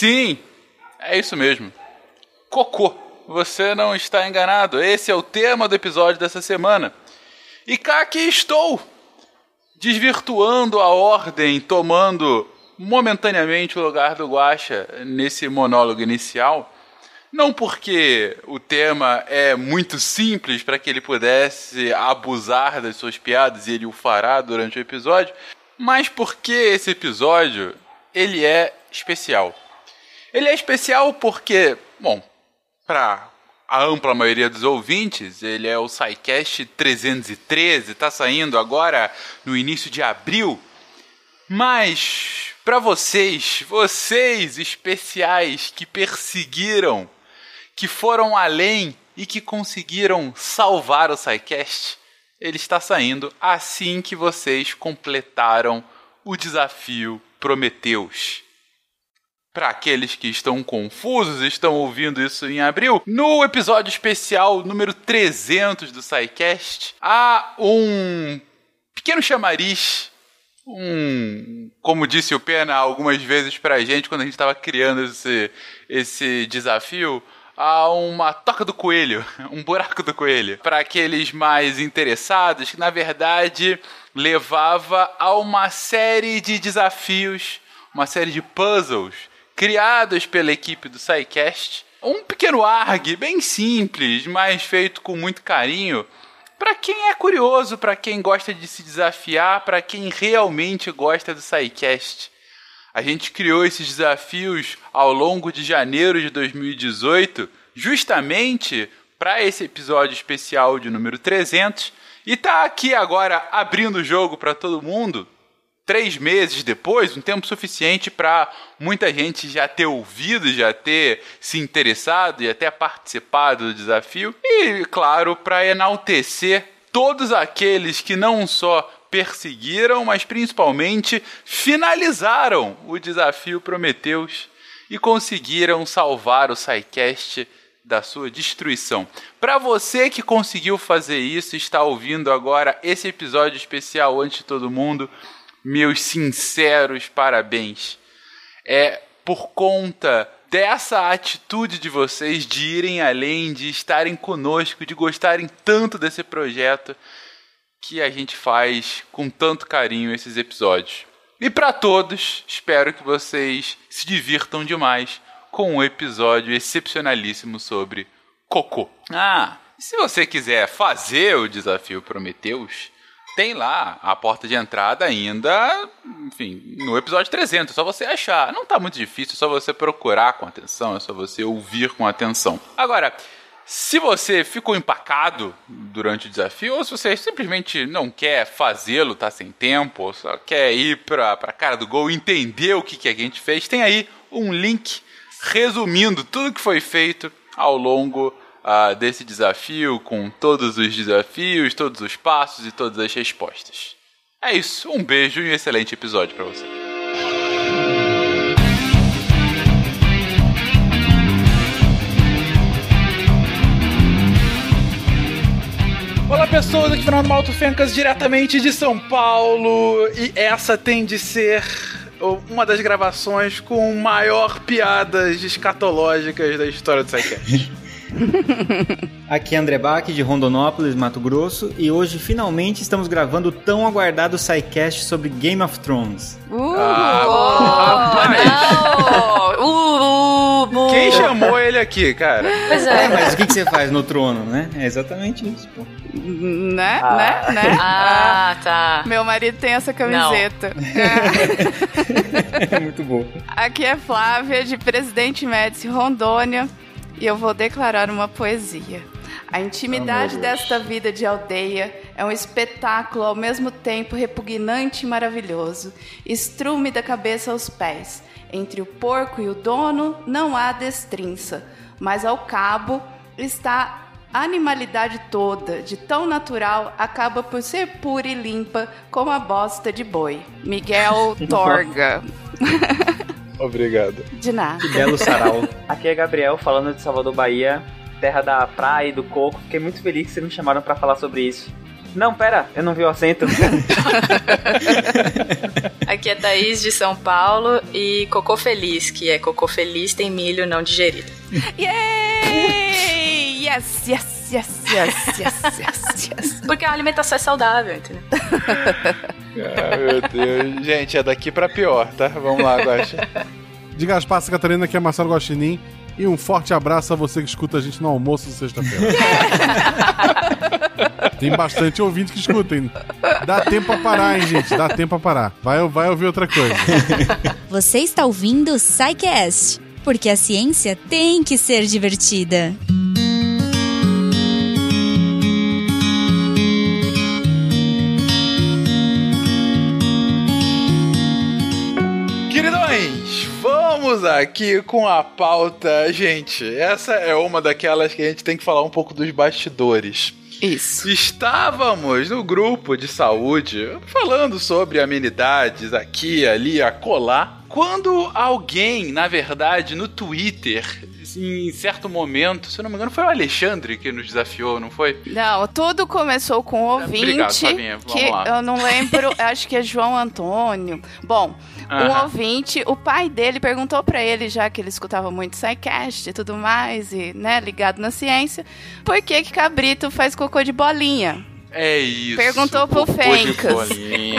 Sim, é isso mesmo. Cocô, você não está enganado. Esse é o tema do episódio dessa semana. E cá que estou, desvirtuando a ordem, tomando momentaneamente o lugar do Guaxa nesse monólogo inicial. Não porque o tema é muito simples para que ele pudesse abusar das suas piadas e ele o fará durante o episódio, mas porque esse episódio, ele é especial. Ele é especial porque, bom, para a ampla maioria dos ouvintes, ele é o SciCast 313, está saindo agora no início de abril, mas para vocês, vocês especiais que perseguiram, que foram além e que conseguiram salvar o SciCast, ele está saindo assim que vocês completaram o Desafio Prometeus. Para aqueles que estão confusos, estão ouvindo isso em abril, no episódio especial número 300 do SciCast, há um pequeno chamariz, como disse o Pena algumas vezes pra gente quando a gente estava criando esse desafio, a uma toca do coelho, um buraco do coelho, para aqueles mais interessados, que na verdade levava a uma série de desafios, uma série de puzzles criados pela equipe do SciCast, um pequeno ARG bem simples, mas feito com muito carinho, para quem é curioso, para quem gosta de se desafiar, para quem realmente gosta do SciCast. A gente criou esses desafios ao longo de janeiro de 2018, justamente para esse episódio especial de número 300. E tá aqui agora abrindo o jogo para todo mundo, 3 meses depois, um tempo suficiente para muita gente já ter ouvido, já ter se interessado e até participado do desafio. E, claro, para enaltecer todos aqueles que não só perseguiram, mas principalmente finalizaram o Desafio Prometeus e conseguiram salvar o SciCast da sua destruição. Para você que conseguiu fazer isso e está ouvindo agora esse episódio especial antes de todo mundo, meus sinceros parabéns. É por conta dessa atitude de vocês de irem além, de estarem conosco, de gostarem tanto desse projeto, que a gente faz com tanto carinho esses episódios. E para todos, espero que vocês se divirtam demais com um episódio excepcionalíssimo sobre cocô. Ah, se você quiser fazer o Desafio Prometeus, tem lá a porta de entrada ainda, enfim, no episódio 300, é só você achar. Não tá muito difícil, é só você procurar com atenção, é só você ouvir com atenção. Agora, se você ficou empacado durante o desafio, ou se você simplesmente não quer fazê-lo, tá sem tempo, ou só quer ir pra cara do gol, entender o que a gente fez, tem aí um link resumindo tudo que foi feito ao longo desse desafio, com todos os desafios, todos os passos e todas as respostas. É isso, um beijo e um excelente episódio pra você. Olá pessoas, aqui é Fernando Malto Fencas, diretamente de São Paulo, e essa tem de ser uma das gravações com maior piadas escatológicas da história do SciCast. Aqui é André Bach, de Rondonópolis, Mato Grosso, e hoje finalmente estamos gravando o tão aguardado SciCast sobre Game of Thrones. Quem chamou ele aqui, cara? Pois é. Mas o que você faz no trono, né? É exatamente isso, pô. Né? Ah, tá. Meu marido tem essa camiseta. É muito bom. Aqui é Flávia, de Presidente Médici, Rondônia, e eu vou declarar uma poesia. A intimidade desta vida de aldeia é um espetáculo ao mesmo tempo repugnante e maravilhoso. Estrume da cabeça aos pés. Entre o porco e o dono não há destrinça, mas ao cabo está a animalidade toda, de tão natural, acaba por ser pura e limpa como a bosta de boi. Miguel Torga. Obrigado. De nada. Que belo sarau. Aqui é Gabriel, falando de Salvador, Bahia, terra da praia e do coco. Fiquei muito feliz que vocês me chamaram pra falar sobre isso. Não, pera, eu não vi o acento. Aqui é Thaís, de São Paulo, e Cocô Feliz, que é Cocô Feliz tem milho não digerido. Yay! Yes, yes, yes, yes, yes, yes, yes. Porque a alimentação é saudável, entendeu? Ah, meu Deus. Gente, é daqui pra pior, tá? Vamos lá, Guaxa. Diga as passas, Catarina, que é Marcelo Gostinim. E um forte abraço a você que escuta a gente no almoço de sexta-feira. Tem bastante ouvinte que escutem. Dá tempo pra parar, hein, gente? Dá tempo pra parar. Vai ouvir outra coisa. Você está ouvindo o SciCast, porque a ciência tem que ser divertida. Vamos aqui com a pauta, gente. Essa é uma daquelas que a gente tem que falar um pouco dos bastidores. Isso. Estávamos no grupo de saúde falando sobre amenidades aqui, ali, acolá, quando alguém, na verdade, no Twitter, em certo momento, se eu não me engano, foi o Alexandre que nos desafiou, não foi? Não, tudo começou com o ouvinte. Obrigado, Flavinha. Vamos que lá. Eu não lembro, acho que é João Antônio. Bom, um ouvinte, o pai dele perguntou pra ele, já que ele escutava muito SciCast e tudo mais, e, né, ligado na ciência, por que que cabrito faz cocô de bolinha? É isso. Perguntou pro Fencas.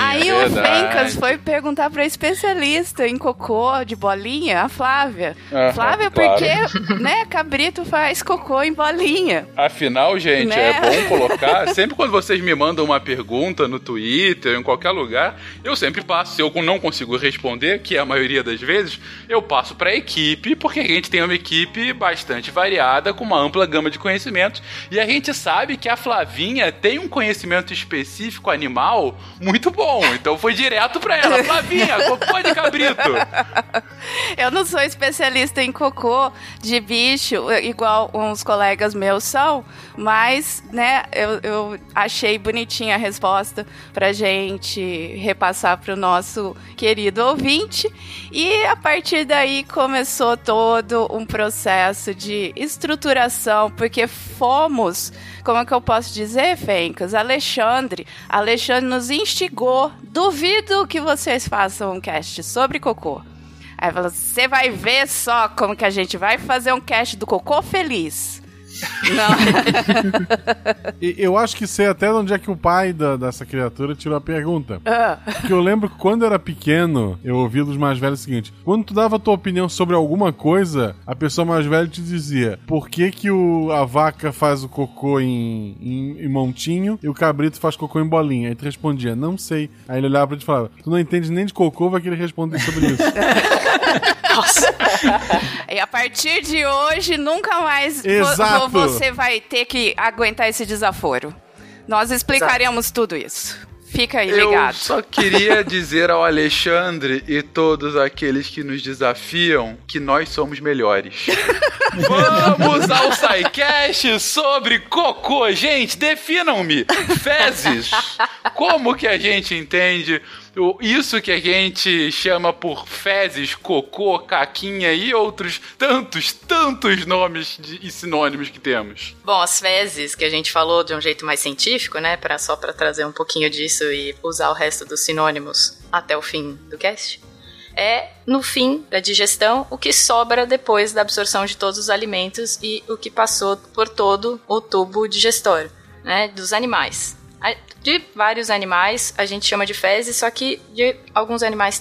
Aí o Fencas foi perguntar pra especialista em cocô de bolinha, a Flávia. Flávia, claro. Porque, né, cabrito faz cocô em bolinha. Afinal, gente, né? É bom colocar. Sempre quando vocês me mandam uma pergunta no Twitter, em qualquer lugar, eu sempre passo. Se eu não consigo responder, que é a maioria das vezes, eu passo pra equipe, porque a gente tem uma equipe bastante variada, com uma ampla gama de conhecimentos. E a gente sabe que a Flavinha tem um conhecimento específico animal muito bom, então foi direto pra ela. Flavinha, cocô de cabrito. Eu não sou especialista em cocô de bicho igual uns colegas meus são, mas, né, eu achei bonitinha a resposta pra gente repassar pro nosso querido ouvinte, e a partir daí começou todo um processo de estruturação, porque fomos, como é que eu posso dizer, Fencas? Alexandre nos instigou. Duvido que vocês façam um cast sobre cocô. Aí falou, você vai ver só como que a gente vai fazer um cast do Cocô Feliz. Não. Eu acho que sei até onde é que o pai dessa criatura tirou a pergunta. Porque eu lembro que quando eu era pequeno, eu ouvi dos mais velhos o seguinte: quando tu dava tua opinião sobre alguma coisa, a pessoa mais velha te dizia por que que a vaca faz o cocô em montinho e o cabrito faz cocô em bolinha. Aí tu respondia, não sei. Aí ele olhava pra ti e falava, tu não entende nem de cocô, vai querer responder sobre isso. Nossa. E a partir de hoje, nunca mais você vai ter que aguentar esse desaforo. Nós explicaremos tudo isso. Fica aí ligado. Eu só queria dizer ao Alexandre e todos aqueles que nos desafiam que nós somos melhores. Vamos ao SciCast sobre cocô. Gente, definam-me. Fezes. Como que a gente entende isso que a gente chama por fezes, cocô, caquinha e outros tantos nomes e sinônimos que temos? Bom, as fezes, que a gente falou de um jeito mais científico, né? Só para trazer um pouquinho disso e usar o resto dos sinônimos até o fim do cast. É, no fim da digestão, o que sobra depois da absorção de todos os alimentos e o que passou por todo o tubo digestório, né? Dos animais. De vários animais, a gente chama de fezes, só que de alguns animais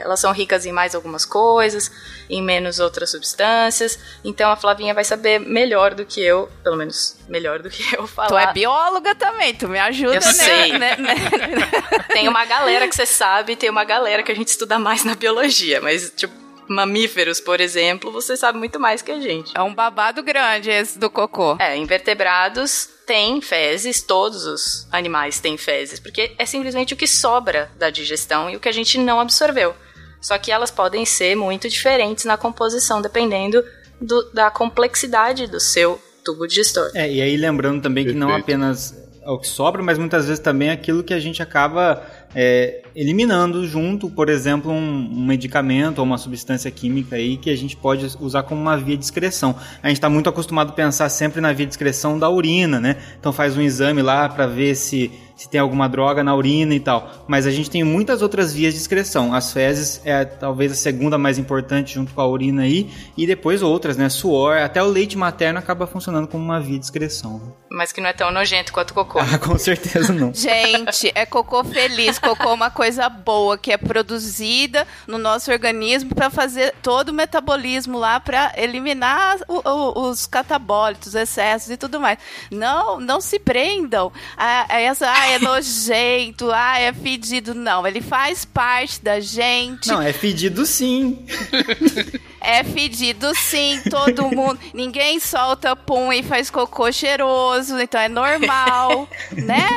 elas são ricas em mais algumas coisas, em menos outras substâncias, então a Flavinha vai saber melhor do que eu, pelo menos melhor do que eu falar. Tu é bióloga também, tu me ajuda, eu sei. Tem uma galera que você sabe, tem uma galera que a gente estuda mais na biologia, mas tipo, mamíferos, por exemplo, você sabe muito mais que a gente. É um babado grande esse do cocô. É, invertebrados têm fezes, todos os animais têm fezes, porque é simplesmente o que sobra da digestão e o que a gente não absorveu. Só que elas podem ser muito diferentes na composição, dependendo da complexidade do seu tubo digestório. É, e aí lembrando também que não apenas é o que sobra, mas muitas vezes também é aquilo que a gente acaba eliminando junto, por exemplo, um medicamento ou uma substância química aí que a gente pode usar como uma via de excreção. A gente está muito acostumado a pensar sempre na via de excreção da urina, né? Então faz um exame lá para ver se tem alguma droga na urina e tal. Mas a gente tem muitas outras vias de excreção. As fezes é talvez a segunda mais importante junto com a urina aí, e depois outras, né? Suor, até o leite materno acaba funcionando como uma via de excreção. Mas que não é tão nojento quanto cocô. Ah, com certeza não. Gente, é cocô feliz. Cocô é uma coisa boa que é produzida no nosso organismo para fazer todo o metabolismo lá, para eliminar os catabólitos, excessos e tudo mais. Não, não se prendam a essa... é nojento, é fedido. Não, ele faz parte da gente. Não, é fedido sim. É fedido sim, todo mundo. Ninguém solta pum e faz cocô cheiroso, então é normal, né?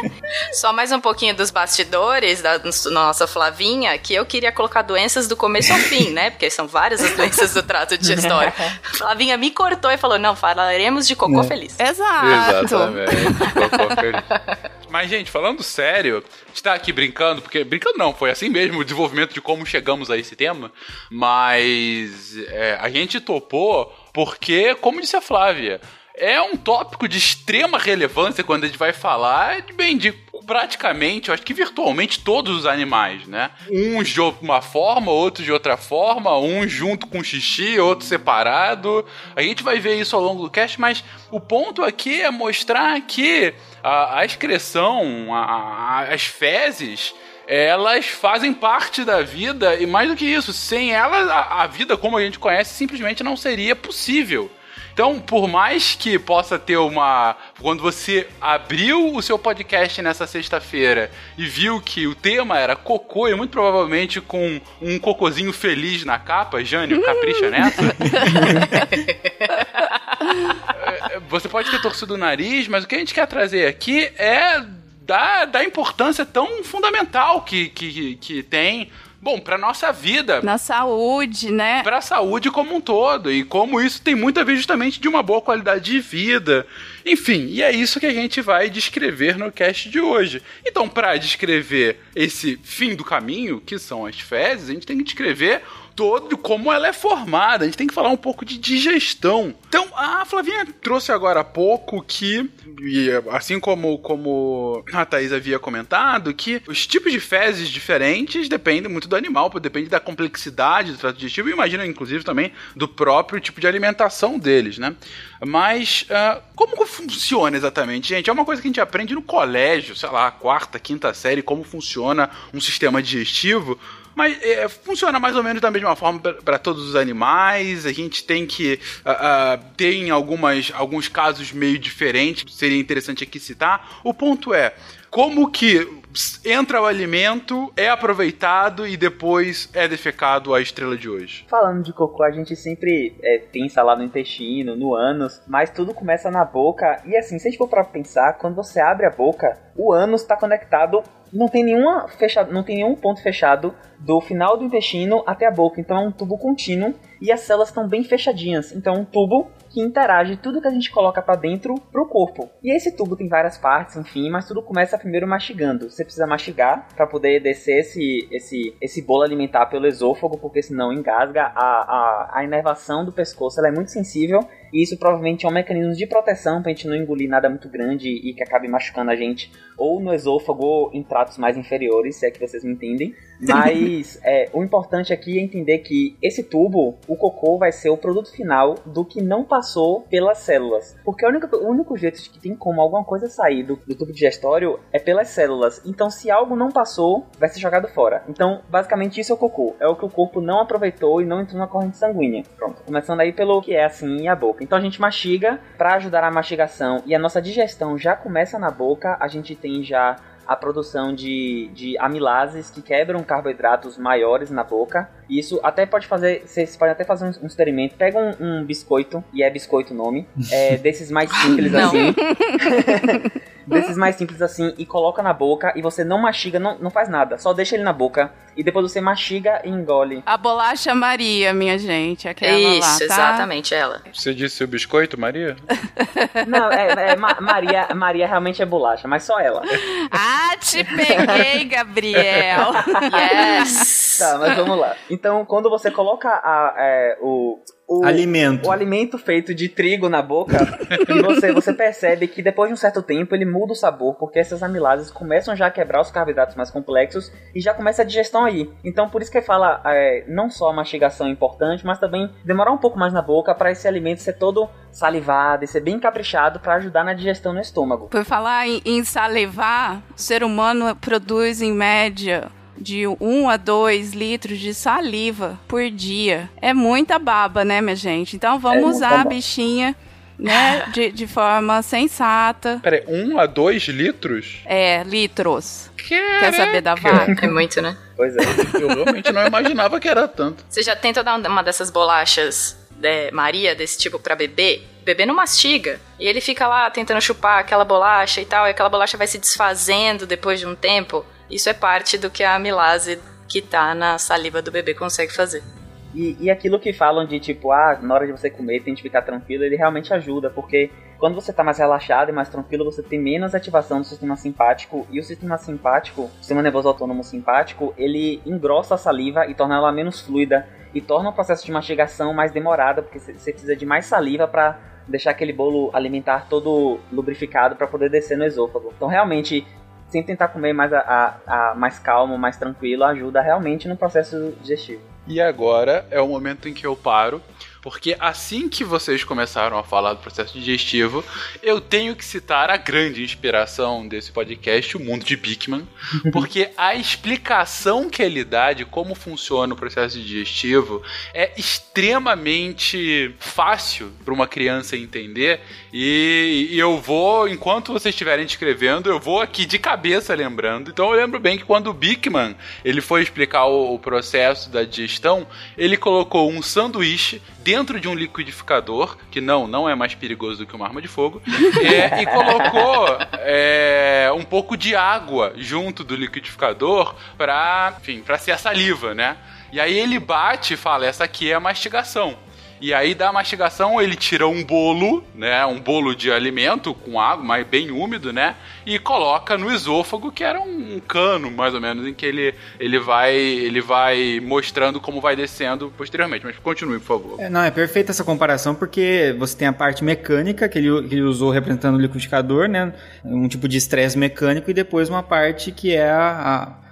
Só mais um pouquinho dos bastidores da nossa Flavinha, que eu queria colocar doenças do começo ao fim, né? Porque são várias as doenças do trato digestório. Flavinha me cortou e falou, não, falaremos de cocô feliz. Exato. Exatamente, cocô feliz. Mas, gente, falando sério, a gente tá aqui brincando, porque... Brincando não, foi assim mesmo o desenvolvimento de como chegamos a esse tema. Mas a gente topou porque, como disse a Flávia, é um tópico de extrema relevância quando a gente vai falar de praticamente, eu acho que virtualmente todos os animais, né? Uns de uma forma, outros de outra forma, um junto com xixi, outro separado. A gente vai ver isso ao longo do cast, mas o ponto aqui é mostrar que a excreção, as fezes, elas fazem parte da vida, e mais do que isso, sem elas a vida como a gente conhece simplesmente não seria possível. Então, por mais que possa ter uma... Quando você abriu o seu podcast nessa sexta-feira e viu que o tema era cocô, e muito provavelmente com um cocôzinho feliz na capa, Jânio, capricha nessa. Você pode ter torcido o nariz, mas o que a gente quer trazer aqui é da importância tão fundamental que tem... Bom, pra nossa vida. Na saúde, né? Pra saúde como um todo. E como isso tem muito a ver justamente de uma boa qualidade de vida. Enfim, e é isso que a gente vai descrever no cast de hoje. Então, pra descrever esse fim do caminho, que são as fezes, a gente tem que descrever todo como ela é formada. A gente tem que falar um pouco de digestão. Então, a Flavinha trouxe agora há pouco que, assim como a Thaís havia comentado, que os tipos de fezes diferentes dependem muito do animal, depende da complexidade do trato digestivo, e imagina, inclusive, também do próprio tipo de alimentação deles, né? Mas como funciona exatamente, gente? É uma coisa que a gente aprende no colégio, sei lá, quarta, quinta série, como funciona um sistema digestivo. Mas funciona mais ou menos da mesma forma para todos os animais. A gente tem que... tem alguns casos meio diferentes, seria interessante aqui citar. O ponto é, como que entra o alimento, é aproveitado e depois é defecado a estrela de hoje? Falando de cocô, a gente sempre pensa lá no intestino, no ânus, mas tudo começa na boca. E assim, se a gente for para pensar, quando você abre a boca, o ânus está conectado... não tem nenhum ponto fechado do final do intestino até a boca. Então é um tubo contínuo e as células estão bem fechadinhas. Então é um tubo que interage tudo que a gente coloca pra dentro pro corpo. E esse tubo tem várias partes, enfim, mas tudo começa primeiro mastigando. Você precisa mastigar pra poder descer esse bolo alimentar pelo esôfago, porque senão engasga. A inervação do pescoço ela é muito sensível, e isso provavelmente é um mecanismo de proteção pra gente não engolir nada muito grande e que acabe machucando a gente, ou no esôfago, ou em tratos mais inferiores, se é que vocês me entendem. Mas o importante aqui é entender que esse tubo, o cocô, vai ser o produto final do que não passou pelas células. Porque o único jeito que tem como alguma coisa sair do tubo digestório é pelas células. Então, se algo não passou, vai ser jogado fora. Então, basicamente, isso é o cocô. É o que o corpo não aproveitou e não entrou na corrente sanguínea. Pronto. Começando aí pelo que é assim, a boca. Então, a gente mastiga para ajudar a mastigação. E a nossa digestão já começa na boca. A gente tem já a produção de amilases que quebram carboidratos maiores na boca. Isso até pode fazer... Vocês podem até fazer um experimento. Pega um biscoito, e é biscoito o nome, desses mais simples assim. desses mais simples assim, e coloca na boca, e você não mastiga, não faz nada, só deixa ele na boca, e depois você mastiga e engole. A bolacha Maria, minha gente, aquela lá, tá? Isso, exatamente ela. Você disse o biscoito, Maria? Não, Maria realmente é bolacha, mas só ela. Ah, te peguei, Gabriel! Yes! Tá, mas vamos lá. Então, quando você coloca o alimento feito de trigo na boca, e você percebe que depois de um certo tempo ele muda o sabor, porque essas amilases começam já a quebrar os carboidratos mais complexos e já começa a digestão aí. Então por isso que fala, não só a mastigação é importante, mas também demorar um pouco mais na boca para esse alimento ser todo salivado e ser bem caprichado para ajudar na digestão no estômago. Por falar em salivar, o ser humano produz em média de 1 a 2 litros de saliva por dia. É muita baba, né, minha gente? Então vamos usar a bichinha, né, de forma sensata. Peraí, 1 a 2 litros? É, litros. Caraca. Quer saber da vaca? É muito, né? Pois é. Eu realmente não imaginava que era tanto. Você já tenta dar uma dessas bolachas, Maria, desse tipo, pra bebê? Bebê não mastiga. E ele fica lá tentando chupar aquela bolacha e tal, e aquela bolacha vai se desfazendo depois de um tempo. Isso é parte do que a amilase que tá na saliva do bebê consegue fazer. E aquilo que falam de tipo, na hora de você comer tem que ficar tranquilo, ele realmente ajuda, porque quando você tá mais relaxado e mais tranquilo, você tem menos ativação do sistema simpático, e o sistema nervoso autônomo simpático, ele engrossa a saliva e torna ela menos fluida, e torna o processo de mastigação mais demorado, porque você precisa de mais saliva pra deixar aquele bolo alimentar todo lubrificado pra poder descer no esôfago. Então realmente, sem tentar comer mais, mais calmo, mais tranquilo, ajuda realmente no processo digestivo. E agora é o momento em que eu paro, porque assim que vocês começaram a falar do processo digestivo, eu tenho que citar a grande inspiração desse podcast, o mundo de Bikman, porque a explicação que ele dá de como funciona o processo digestivo é extremamente fácil para uma criança entender, e eu vou, enquanto vocês estiverem descrevendo, eu vou aqui de cabeça lembrando. Então eu lembro bem que quando o Bikman ele foi explicar o processo da digestão, ele colocou um sanduíche dentro de um liquidificador, que não é mais perigoso do que uma arma de fogo, e colocou um pouco de água junto do liquidificador pra ser a saliva, né? E aí ele bate e fala, essa aqui é a mastigação. E aí da mastigação ele tira um bolo, né? Um bolo de alimento com água, mas bem úmido, né? E coloca no esôfago, que era um cano, mais ou menos, em que ele vai mostrando como vai descendo posteriormente. Mas continue, por favor. É perfeita essa comparação, porque você tem a parte mecânica que ele usou representando o liquidificador, né? Um tipo de estresse mecânico, e depois uma parte que é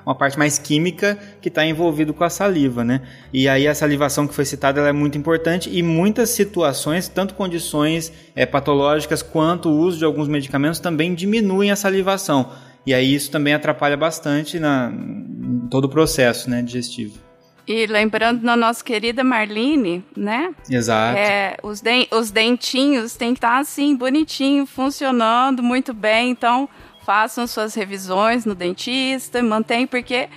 uma parte mais química que está envolvido com a saliva, né? E aí a salivação que foi citada, ela é muito importante, e muitas situações, tanto condições patológicas quanto o uso de alguns medicamentos também diminuem a salivação. E aí isso também atrapalha bastante em todo o processo, né, digestivo. E lembrando na nossa querida Marlene, né? Exato. Os dentinhos têm que estar assim, bonitinho, funcionando muito bem, então façam suas revisões no dentista, mantém, porque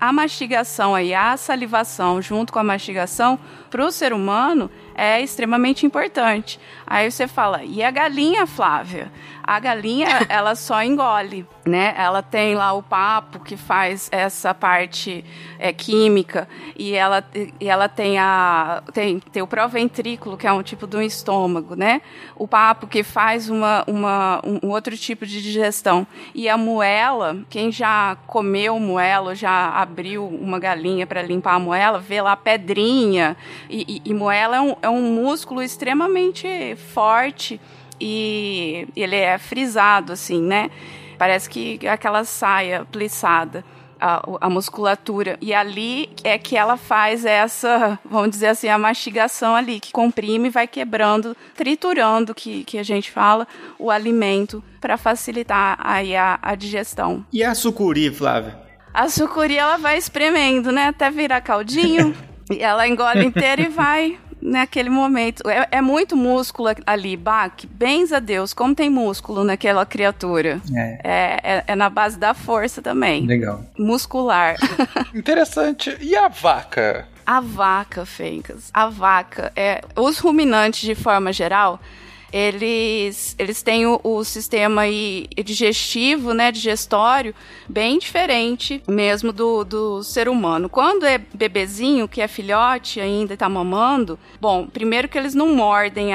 a mastigação aí, a salivação junto com a mastigação para o ser humano é extremamente importante. Aí você fala, e a galinha, Flávia? A galinha, ela só engole, né? Ela tem lá o papo que faz essa parte química, e ela tem o proventrículo, que é um tipo do estômago, né? O papo que faz um outro tipo de digestão. E a moela, quem já comeu moela, já abriu uma galinha para limpar a moela, vê lá pedrinha, e moela é um músculo extremamente forte, e ele é frisado, assim, né? Parece que aquela saia plissada, a musculatura. E ali é que ela faz essa, vamos dizer assim, a mastigação ali, que comprime e vai quebrando, triturando, que a gente fala, o alimento para facilitar aí a digestão. E a sucuri, Flávia? A sucuri, ela vai espremendo, né? Até virar caldinho, e ela engole inteira e vai naquele momento. É muito músculo ali, Bach, bens a Deus, como tem músculo naquela criatura. É na base da força também. Legal. Muscular. Interessante. E a vaca? A vaca, Fencas. A vaca. Os ruminantes, de forma geral, eles têm o sistema aí digestivo, né, digestório, bem diferente mesmo do ser humano. Quando é bebezinho, que é filhote ainda e tá mamando, bom, primeiro que eles não mordem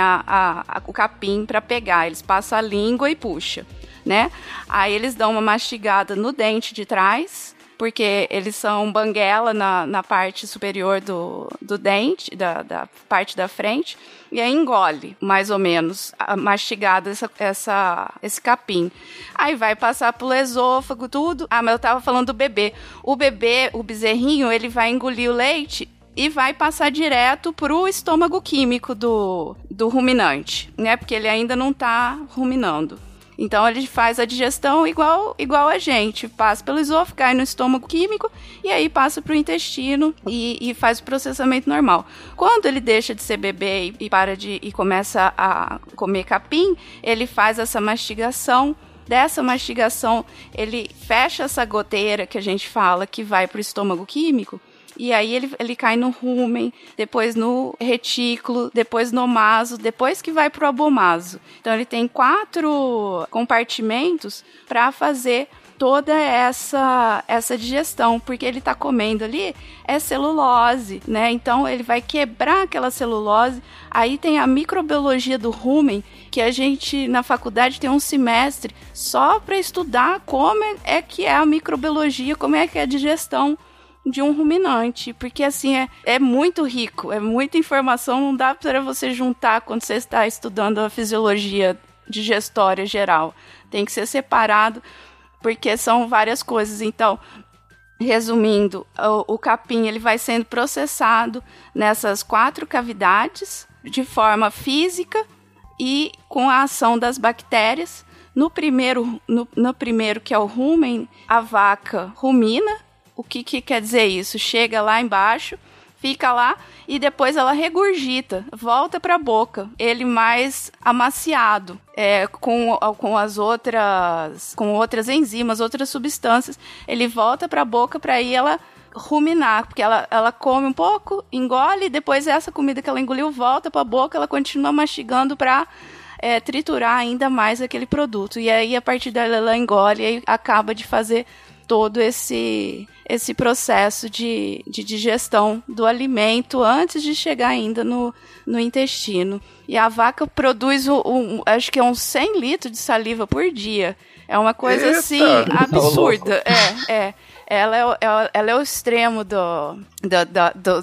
o capim para pegar, eles passam a língua e puxa, né? Aí eles dão uma mastigada no dente de trás, porque eles são banguela na parte superior do dente, da parte da frente, e aí engole, mais ou menos, mastigado esse capim. Aí vai passar pelo esôfago, tudo. Ah, mas eu tava falando do bebê. O bebê, o bezerrinho, ele vai engolir o leite e vai passar direto pro estômago químico do ruminante, né? Porque ele ainda não tá ruminando. Então, ele faz a digestão igual a gente. Passa pelo esôfago, cai no estômago químico e aí passa para o intestino e faz o processamento normal. Quando ele deixa de ser bebê e começa a comer capim, ele faz essa mastigação. Dessa mastigação, ele fecha essa goteira que a gente fala que vai para o estômago químico. E aí ele cai no rúmen, depois no retículo, depois no maso, depois que vai pro abomaso. Então ele tem 4 compartimentos para fazer toda essa digestão, porque ele tá comendo ali é celulose, né? Então ele vai quebrar aquela celulose. Aí tem a microbiologia do rumen, que a gente na faculdade tem um semestre só para estudar como é que é a microbiologia, como é que é a digestão de um ruminante, porque assim é muito rico, é muita informação, não dá para você juntar quando você está estudando a fisiologia digestória geral, tem que ser separado, porque são várias coisas. Então, resumindo, o capim ele vai sendo processado nessas 4 cavidades, de forma física e com a ação das bactérias. No primeiro que é o rumen, a vaca rumina. O que quer dizer isso? Chega lá embaixo, fica lá e depois ela regurgita, volta para a boca. Ele mais amaciado, com outras enzimas, outras substâncias. Ele volta para a boca para aí ela ruminar, porque ela come um pouco, engole e depois essa comida que ela engoliu volta para a boca, ela continua mastigando para triturar ainda mais aquele produto. E aí a partir dela ela engole e acaba de fazer todo esse processo de digestão do alimento antes de chegar ainda no intestino. E a vaca produz, acho que é uns 100 litros de saliva por dia. É uma coisa, eita, assim, absurda. É. Ela é o extremo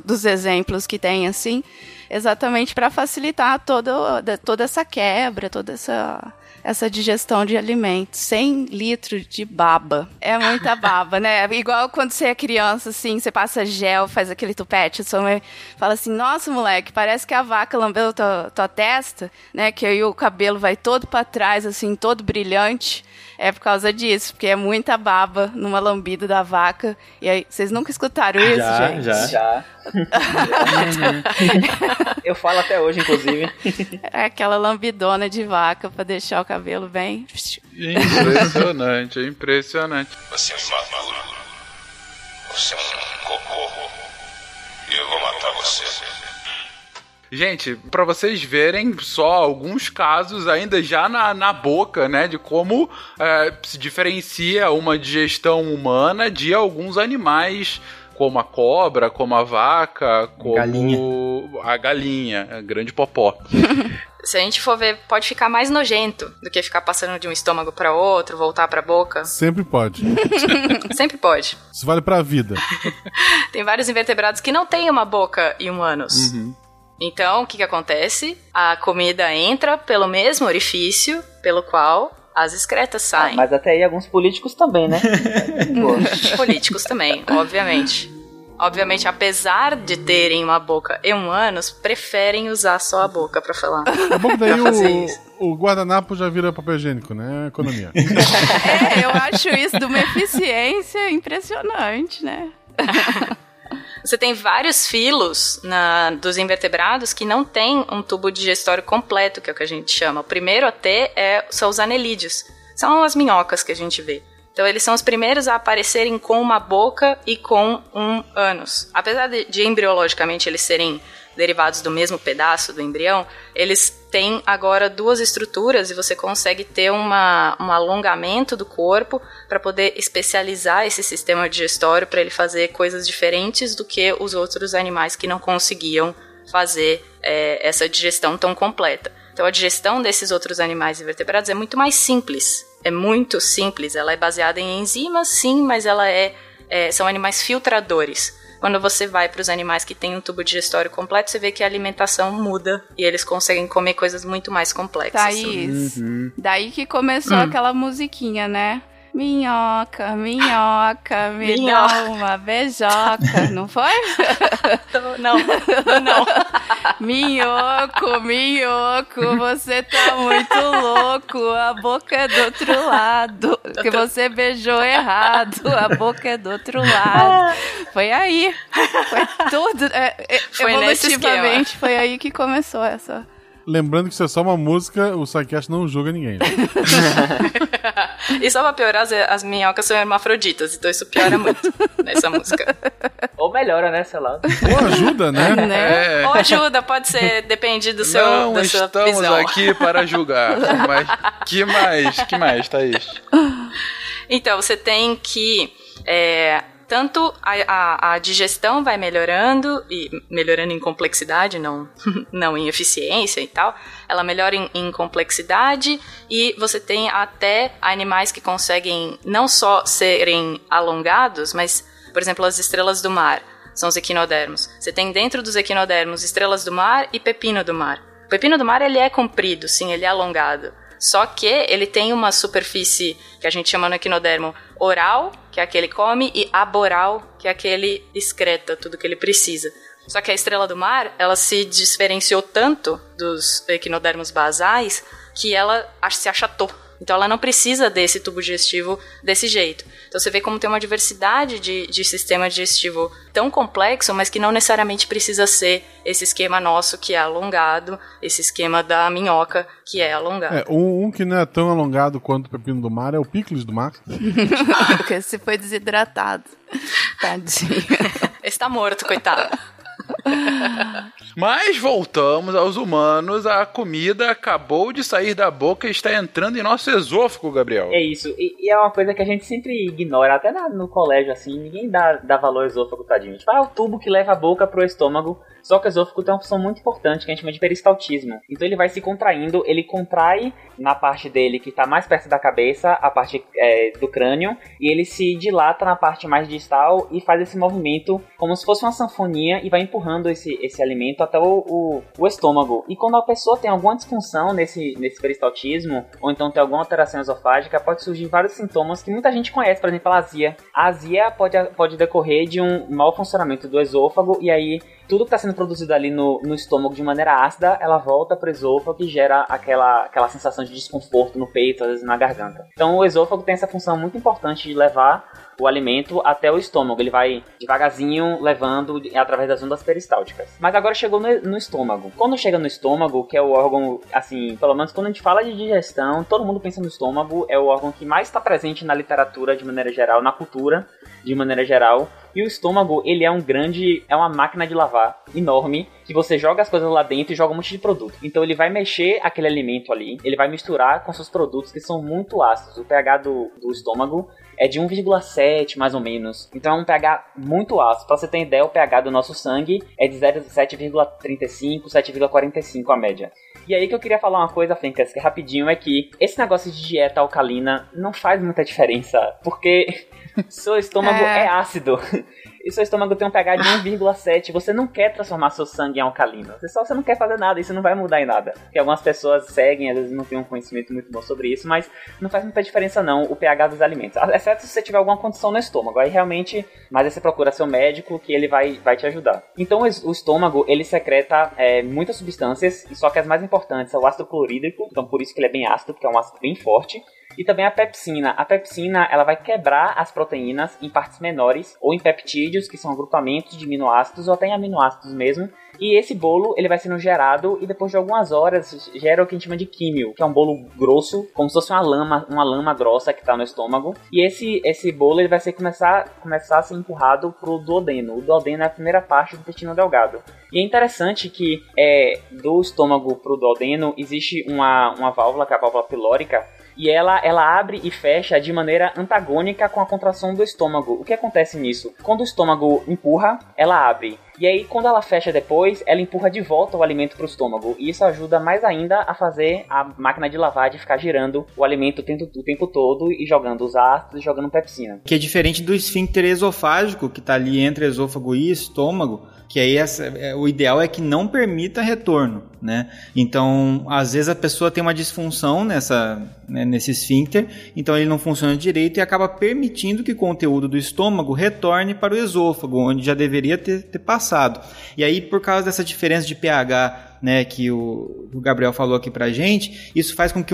dos exemplos que tem, assim, exatamente para facilitar toda essa quebra, toda essa digestão de alimentos. 100 litros de baba. É muita baba, né? Igual quando você é criança, assim, você passa gel, faz aquele tupete, sua mãe fala assim, nossa, moleque, parece que a vaca lambeu tua testa, né? Que aí o cabelo vai todo pra trás, assim, todo brilhante. É por causa disso, porque é muita baba numa lambida da vaca. E aí, vocês nunca escutaram isso, gente? Já. Eu falo até hoje, inclusive. É aquela lambidona de vaca pra deixar o cabelo bem... Impressionante. Você é um maluco. Você é um cocô. E eu vou matar você. Gente, pra vocês verem só alguns casos ainda já na boca, né, de como se diferencia uma digestão humana de alguns animais, como a cobra, como a vaca, como a galinha, a grande popó. Se a gente for ver, pode ficar mais nojento do que ficar passando de um estômago para outro, voltar para a boca. Sempre pode. Sempre pode. Isso vale para a vida. Tem vários invertebrados que não têm uma boca e um ânus. Uhum. Então, o que acontece? A comida entra pelo mesmo orifício pelo qual as excretas saem. Mas até aí alguns políticos também, né? Políticos também, obviamente. Obviamente, apesar de terem uma boca e um ânus, preferem usar só a boca pra falar. É bom que daí o guardanapo já vira papel higiênico, né? Economia. Eu acho isso de uma eficiência impressionante, né? Você tem vários filos dos invertebrados que não tem um tubo digestório completo, que é o que a gente chama. O primeiro a ter são os anelídeos. São as minhocas que a gente vê. Então, eles são os primeiros a aparecerem com uma boca e com um ânus. Apesar de embriologicamente eles serem derivados do mesmo pedaço do embrião, eles têm agora duas estruturas e você consegue ter um alongamento do corpo para poder especializar esse sistema digestório para ele fazer coisas diferentes do que os outros animais que não conseguiam fazer essa digestão tão completa. Então a digestão desses outros animais invertebrados é muito mais simples, ela é baseada em enzimas, sim, mas ela são animais filtradores. Quando você vai para os animais que têm um tubo digestório completo, você vê que a alimentação muda e eles conseguem comer coisas muito mais complexas. Thaís, daí que começou aquela musiquinha, né? Minhoca, minhoca, me dá uma beijoca, não foi? Não. Minhoco, você tá muito louco, a boca é do outro lado, porque você beijou errado, a boca é do outro lado. Foi aí, foi tudo, evolutivamente, foi aí que começou essa... Lembrando que isso é só uma música, o SciCast não julga ninguém. Né? E só pra piorar, as minhocas são hermafroditas, então isso piora muito nessa música. Ou melhora, né? Sei lá. Ou ajuda, né? É. Ou ajuda, pode ser, depende do seu visão. Não estamos aqui para julgar. Mas que mais, Thaís? Então, você tem que... Tanto a digestão vai melhorando, e melhorando em complexidade, não em eficiência e tal. Ela melhora em complexidade e você tem até animais que conseguem não só serem alongados, mas, por exemplo, as estrelas do mar, são os equinodermos. Você tem dentro dos equinodermos estrelas do mar e pepino do mar. O pepino do mar, ele é comprido, sim, ele é alongado. Só que ele tem uma superfície que a gente chama no equinodermo oral, que é a que ele come, e aboral, que é a que ele excreta tudo que ele precisa. Só que a estrela do mar, ela se diferenciou tanto dos equinodermos basais que ela se achatou. Então ela não precisa desse tubo digestivo desse jeito. Então você vê como tem uma diversidade de sistema digestivo tão complexo, mas que não necessariamente precisa ser esse esquema nosso que é alongado, esse esquema da minhoca que é alongado. Um que não é tão alongado quanto o pepino do mar é o picles do mar. Porque se foi desidratado. Tadinho. Esse tá morto, coitado. Mas voltamos aos humanos. A comida acabou de sair da boca e está entrando em nosso esôfago, Gabriel. É isso, e é uma coisa que a gente sempre ignora, até no colégio assim, ninguém dá valor ao esôfago, tadinho. Tipo, o tubo que leva a boca pro estômago. Só que o esôfago tem uma função muito importante que a gente chama de peristaltismo. Então ele vai se contraindo, ele contrai na parte dele que está mais perto da cabeça, a parte do crânio, e ele se dilata na parte mais distal e faz esse movimento como se fosse uma sanfonia e vai empurrando esse alimento até o estômago. E quando a pessoa tem alguma disfunção nesse peristaltismo, ou então tem alguma alteração esofágica, pode surgir vários sintomas que muita gente conhece, por exemplo, a azia. A azia pode decorrer de um mau funcionamento do esôfago, e aí tudo que está sendo produzido ali no estômago de maneira ácida, ela volta para o esôfago e gera aquela sensação de desconforto no peito, às vezes na garganta. Então o esôfago tem essa função muito importante de levar o alimento até o estômago. Ele vai devagarzinho levando através das ondas peristálticas. Mas agora chegou no estômago. Quando chega no estômago, que é o órgão, assim, pelo menos quando a gente fala de digestão, todo mundo pensa no estômago, é o órgão que mais está presente na literatura de maneira geral, na cultura de maneira geral. E o estômago, ele é uma máquina de lavar enorme, que você joga as coisas lá dentro e joga um monte de produto. Então ele vai mexer aquele alimento ali, ele vai misturar com seus produtos que são muito ácidos. O pH do estômago é de 1,7 mais ou menos. Então é um pH muito ácido. Pra você ter ideia, o pH do nosso sangue é de 7,35, 7,45 a média. E aí que eu queria falar uma coisa, Fencas, que é rapidinho, é que esse negócio de dieta alcalina não faz muita diferença, porque seu estômago é ácido. E seu estômago tem um pH de 1,7. Você não quer transformar seu sangue em alcalino. Você não quer fazer nada. Isso não vai mudar em nada. Porque algumas pessoas seguem, às vezes não tem um conhecimento muito bom sobre isso. Mas não faz muita diferença não o pH dos alimentos. Exceto se você tiver alguma condição no estômago. Aí realmente... Mas aí você procura seu médico que ele vai te ajudar. Então o estômago, ele secreta muitas substâncias. Só que as mais importantes são o ácido clorídrico. Então por isso que ele é bem ácido. Porque é um ácido bem forte. E também a pepsina. A pepsina, ela vai quebrar as proteínas em partes menores ou em peptídeos, que são agrupamentos de aminoácidos ou até em aminoácidos mesmo. E esse bolo, ele vai sendo gerado e depois de algumas horas gera o que a gente chama de químio, que é um bolo grosso, como se fosse uma lama grossa que tá no estômago. E esse bolo, ele vai ser começar a ser empurrado pro duodeno. O duodeno é a primeira parte do intestino delgado. E é interessante que do estômago pro duodeno existe uma válvula, que é a válvula pilórica, e ela abre e fecha de maneira antagônica com a contração do estômago. O que acontece nisso? Quando o estômago empurra, ela abre. E aí, quando ela fecha depois, ela empurra de volta o alimento para o estômago. E isso ajuda mais ainda a fazer a máquina de lavar de ficar girando o alimento o tempo todo e jogando os ácidos e jogando pepsina. Que é diferente do esfíncter esofágico, que está ali entre esôfago e estômago, que aí o ideal é que não permita retorno, né? Então, às vezes a pessoa tem uma disfunção nesse esfíncter, então ele não funciona direito e acaba permitindo que o conteúdo do estômago retorne para o esôfago, onde já deveria ter passado. E aí, por causa dessa diferença de pH, né, que o Gabriel falou aqui pra gente, isso faz com que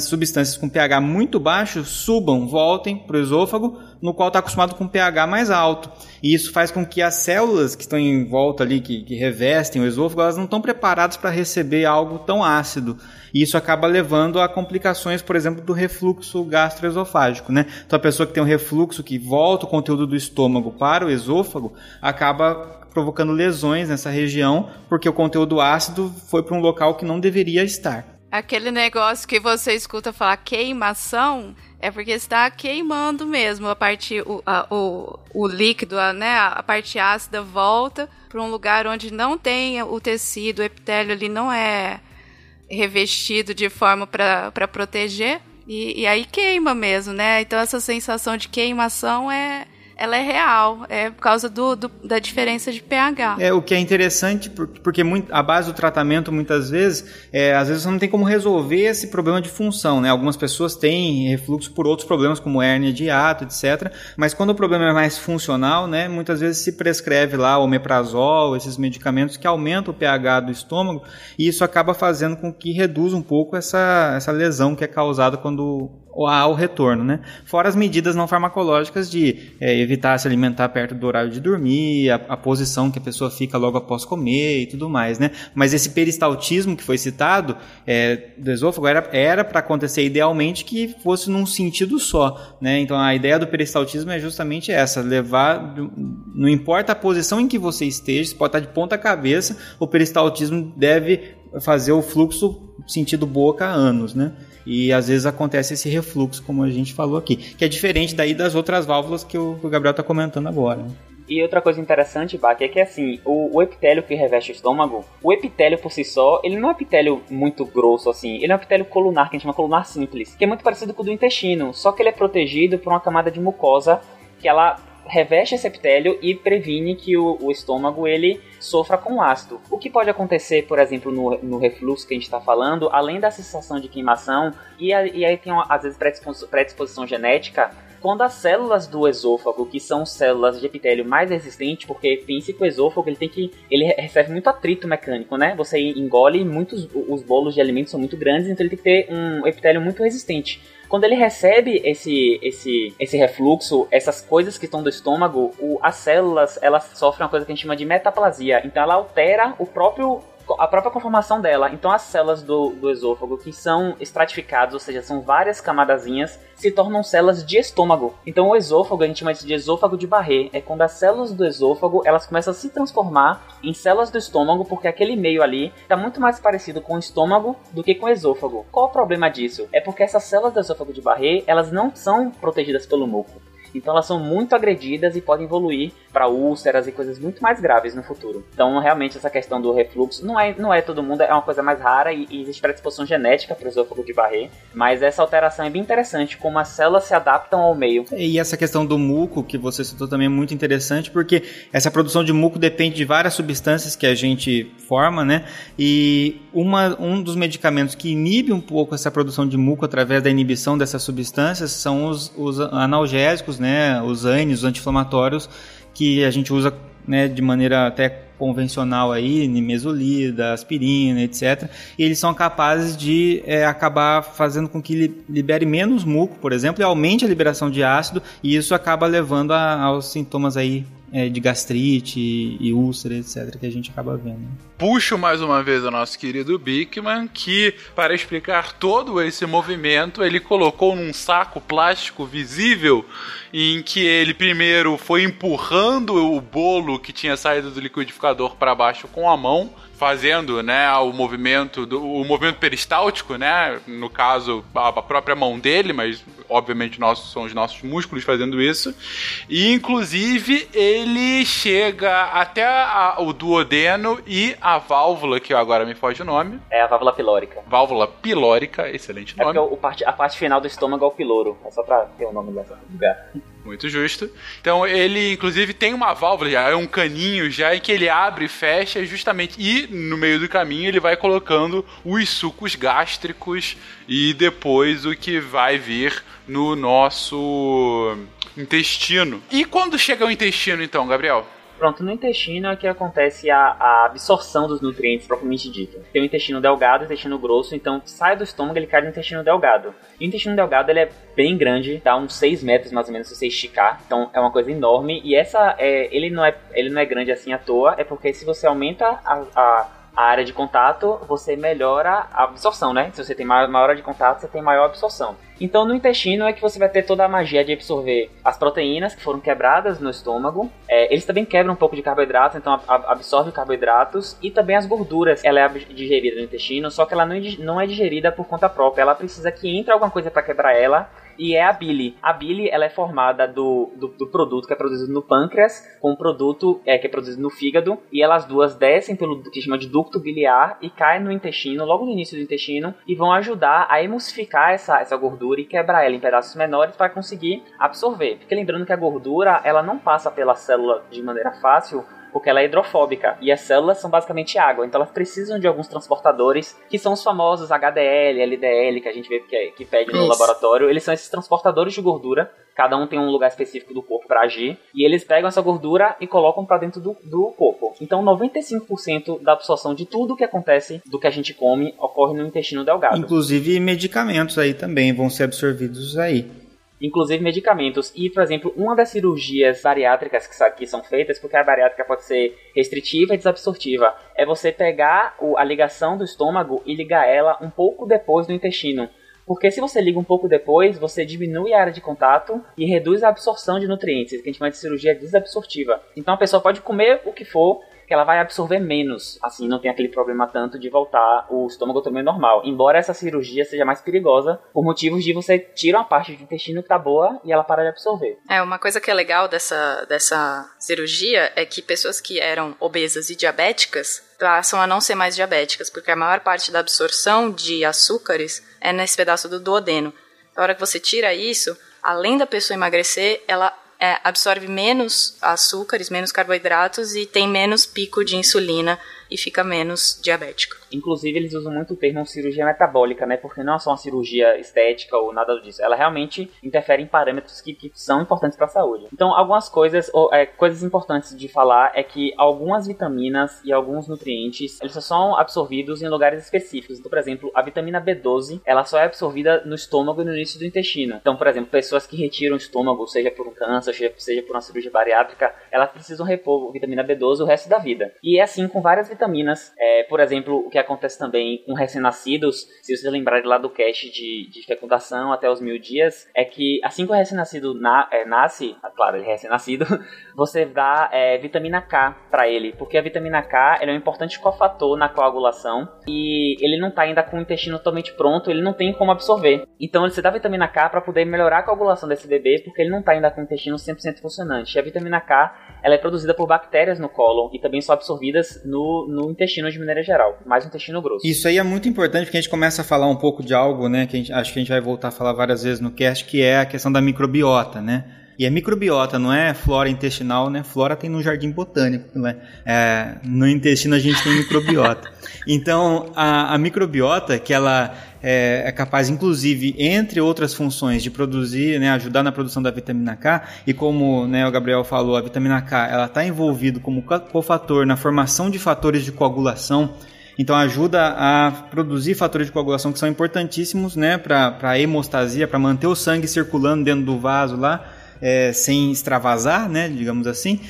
substâncias com pH muito baixo subam, voltem pro esôfago, no qual está acostumado com pH mais alto. E isso faz com que as células que estão em volta ali, que revestem o esôfago, elas não estão preparadas para receber algo tão ácido. E isso acaba levando a complicações, por exemplo, do refluxo gastroesofágico, né? Então a pessoa que tem um refluxo que volta o conteúdo do estômago para o esôfago, acaba provocando lesões nessa região, porque o conteúdo ácido foi para um local que não deveria estar. Aquele negócio que você escuta falar queimação, é porque está queimando mesmo, a parte, o líquido, né, a parte ácida volta para um lugar onde não tem o tecido, o epitélio ali não é revestido de forma para proteger, e aí queima mesmo, né? Então essa sensação de queimação ela é real, é por causa da diferença de pH. É, o que é interessante, porque a base do tratamento, muitas vezes, às vezes você não tem como resolver esse problema de função, né? Algumas pessoas têm refluxo por outros problemas, como hérnia de hiato, etc. Mas quando o problema é mais funcional, né, muitas vezes se prescreve lá omeprazol, esses medicamentos que aumentam o pH do estômago, e isso acaba fazendo com que reduza um pouco essa lesão que é causada quando ao retorno, né? Fora as medidas não farmacológicas de evitar se alimentar perto do horário de dormir, a posição que a pessoa fica logo após comer e tudo mais, né? Mas esse peristaltismo que foi citado do esôfago era para acontecer idealmente que fosse num sentido só, né? Então a ideia do peristaltismo é justamente essa, levar, não importa a posição em que você esteja, você pode estar de ponta cabeça, o peristaltismo deve fazer o fluxo sentido boca há anos, né? E às vezes acontece esse refluxo, como a gente falou aqui, que é diferente daí das outras válvulas que o Gabriel está comentando agora. E outra coisa interessante, Bach, é que assim, o epitélio que reveste o estômago, o epitélio por si só, ele não é um epitélio muito grosso assim, ele é um epitélio colunar, que a gente chama colunar simples, que é muito parecido com o do intestino, só que ele é protegido por uma camada de mucosa, que ela reveste esse epitélio e previne que o estômago ele sofra com ácido. O que pode acontecer, por exemplo, no refluxo que a gente está falando, além da sensação de queimação, e aí tem às vezes predisposição genética, quando as células do esôfago, que são células de epitélio mais resistentes, porque pense que o esôfago ele recebe muito atrito mecânico, né? Você engole muitos, os bolos de alimentos são muito grandes, então ele tem que ter um epitélio muito resistente. Quando ele recebe esse refluxo, essas coisas que estão do estômago, as células elas sofrem uma coisa que a gente chama de metaplasia. Então ela altera a própria conformação dela. Então as células do esôfago, que são estratificadas, ou seja, são várias camadazinhas, se tornam células de estômago. Então o esôfago, a gente chama isso de esôfago de Barré, é quando as células do esôfago, elas começam a se transformar em células do estômago, porque aquele meio ali está muito mais parecido com o estômago do que com o esôfago. Qual o problema disso? É porque essas células do esôfago de Barré, elas não são protegidas pelo muco. Então elas são muito agredidas e podem evoluir para úlceras e coisas muito mais graves no futuro. Então realmente essa questão do refluxo não é todo mundo, é uma coisa mais rara e existe predisposição genética para o esôfago de Barré, mas essa alteração é bem interessante, como as células se adaptam ao meio. E essa questão do muco que você citou também é muito interessante, porque essa produção de muco depende de várias substâncias que a gente forma, né? E um dos medicamentos que inibe um pouco essa produção de muco através da inibição dessas substâncias são os analgésicos, né, os ANIs, os anti-inflamatórios, que a gente usa, né, de maneira até convencional aí, nimesulida, aspirina, etc. E eles são capazes de acabar fazendo com que libere menos muco, por exemplo, e aumente a liberação de ácido, e isso acaba levando aos sintomas aí de gastrite e úlcera, etc., que a gente acaba vendo. Puxo mais uma vez o nosso querido Bikman, que, para explicar todo esse movimento, ele colocou num saco plástico visível, em que ele primeiro foi empurrando o bolo que tinha saído do liquidificador para baixo com a mão, fazendo, né, o movimento peristáltico, né, no caso a própria mão dele, mas obviamente são os nossos músculos fazendo isso, e inclusive ele chega até o duodeno e a válvula, que agora me foge o nome. É a válvula pilórica. Válvula pilórica, excelente nome. É porque a parte final do estômago é o piloro, é só pra ter o nome desse lugar. Muito justo. Então ele, inclusive, tem uma válvula já, é um caninho já, e que ele abre e fecha justamente. E no meio do caminho ele vai colocando os sucos gástricos e depois o que vai vir no nosso intestino. E quando chega o intestino, então, Gabriel? Pronto, no intestino é que acontece a absorção dos nutrientes propriamente dita. Tem o intestino delgado e o intestino grosso, então sai do estômago e ele cai no intestino delgado. E o intestino delgado ele é bem grande, dá uns 6 metros mais ou menos se você esticar, então é uma coisa enorme. E ele não é grande assim à toa, é porque se você aumenta a área de contato, você melhora a absorção, né? Se você tem maior área de contato, você tem maior absorção. Então no intestino é que você vai ter toda a magia de absorver as proteínas que foram quebradas no estômago. Eles também quebram um pouco de carboidrato, então absorve carboidratos e também as gorduras. Ela é digerida no intestino, só que ela não é digerida por conta própria. Ela precisa que entre alguma coisa para quebrar ela, e é a bile. A bile ela é formada do produto que é produzido no pâncreas com o produto que é produzido no fígado, e elas duas descem pelo que chama de ducto biliar e caem no intestino, logo no início do intestino, e vão ajudar a emulsificar essa gordura e quebrar ela em pedaços menores para conseguir absorver. Porque lembrando que a gordura ela não passa pela célula de maneira fácil, porque ela é hidrofóbica, e as células são basicamente água, então elas precisam de alguns transportadores, que são os famosos HDL, LDL, que a gente vê que pede no laboratório. Eles são esses transportadores de gordura, cada um tem um lugar específico do corpo para agir, e eles pegam essa gordura e colocam para dentro do corpo. Então 95% da absorção de tudo que acontece, do que a gente come, ocorre no intestino delgado. Inclusive medicamentos aí também vão ser absorvidos aí. Inclusive medicamentos. E, por exemplo, uma das cirurgias bariátricas que são feitas, porque a bariátrica pode ser restritiva e desabsortiva, é você pegar a ligação do estômago e ligar ela um pouco depois do intestino. Porque se você liga um pouco depois, você diminui a área de contato e reduz a absorção de nutrientes, que a gente chama de cirurgia desabsortiva. Então a pessoa pode comer o que for, que ela vai absorver menos, assim não tem aquele problema tanto de voltar o estômago ao tamanho normal, embora essa cirurgia seja mais perigosa, por motivos de você tirar uma parte do intestino que tá boa e ela para de absorver. Uma coisa que é legal dessa cirurgia é que pessoas que eram obesas e diabéticas passam a não ser mais diabéticas, porque a maior parte da absorção de açúcares é nesse pedaço do duodeno. Na hora que você tira isso, além da pessoa emagrecer, ela absorve menos açúcares, menos carboidratos e tem menos pico de insulina e fica menos diabético. Inclusive, eles usam muito o termo cirurgia metabólica, né? Porque não é só uma cirurgia estética ou nada disso. Ela realmente interfere em parâmetros que são importantes para a saúde. Então, algumas coisas, coisas importantes de falar é que algumas vitaminas e alguns nutrientes, eles só são absorvidos em lugares específicos. Então, por exemplo, a vitamina B12, ela só é absorvida no estômago e no início do intestino. Então, por exemplo, pessoas que retiram o estômago, seja por um câncer, seja por uma cirurgia bariátrica, elas precisam repor vitamina B12 o resto da vida. E é assim com várias vitaminas. Por exemplo, o que acontece também com recém-nascidos, se vocês lembrarem lá do cast de fecundação até os 1000 dias, é que assim que o recém-nascido nasce, claro, ele é recém-nascido, você dá vitamina K para ele, porque a vitamina K ela é um importante cofator na coagulação e ele não tá ainda com o intestino totalmente pronto, ele não tem como absorver. Então você dá vitamina K para poder melhorar a coagulação desse bebê, porque ele não tá ainda com o intestino 100% funcionante. E a vitamina K ela é produzida por bactérias no cólon e também são absorvidas no intestino de maneira geral, mais no intestino grosso. Isso aí é muito importante, porque a gente começa a falar um pouco de algo, né, que acho que a gente vai voltar a falar várias vezes no cast, que é a questão da microbiota, né? E a microbiota não é flora intestinal, né? Flora tem no jardim botânico, né? No intestino a gente tem microbiota. Então, a microbiota, que ela é capaz, inclusive, entre outras funções, de produzir, né, ajudar na produção da vitamina K, e como, né, o Gabriel falou, a vitamina K, ela está envolvida como cofator na formação de fatores de coagulação. Então ajuda a produzir fatores de coagulação que são importantíssimos, né, para a hemostasia, para manter o sangue circulando dentro do vaso lá, sem extravasar, né, digamos assim.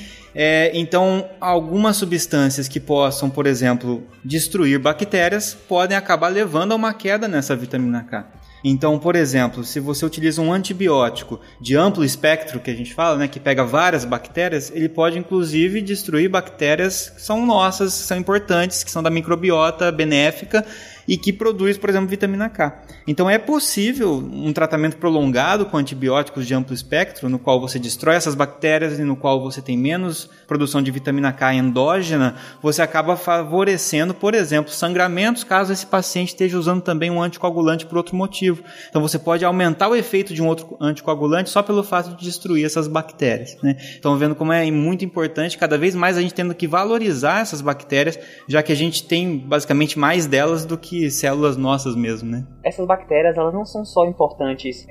Então algumas substâncias que possam, por exemplo, destruir bactérias podem acabar levando a uma queda nessa vitamina K. Então, por exemplo, se você utiliza um antibiótico de amplo espectro, que a gente fala, né, que pega várias bactérias, ele pode, inclusive, destruir bactérias que são nossas, que são importantes, que são da microbiota benéfica e que produz, por exemplo, vitamina K. Então, é possível um tratamento prolongado com antibióticos de amplo espectro, no qual você destrói essas bactérias e no qual você tem menos produção de vitamina K endógena, você acaba favorecendo, por exemplo, sangramentos, caso esse paciente esteja usando também um anticoagulante por outro motivo. Então você pode aumentar o efeito de um outro anticoagulante só pelo fato de destruir essas bactérias, né? Então vendo como é muito importante, cada vez mais a gente tendo que valorizar essas bactérias, já que a gente tem basicamente mais delas do que células nossas mesmo, né? Essas bactérias, elas não são só importantes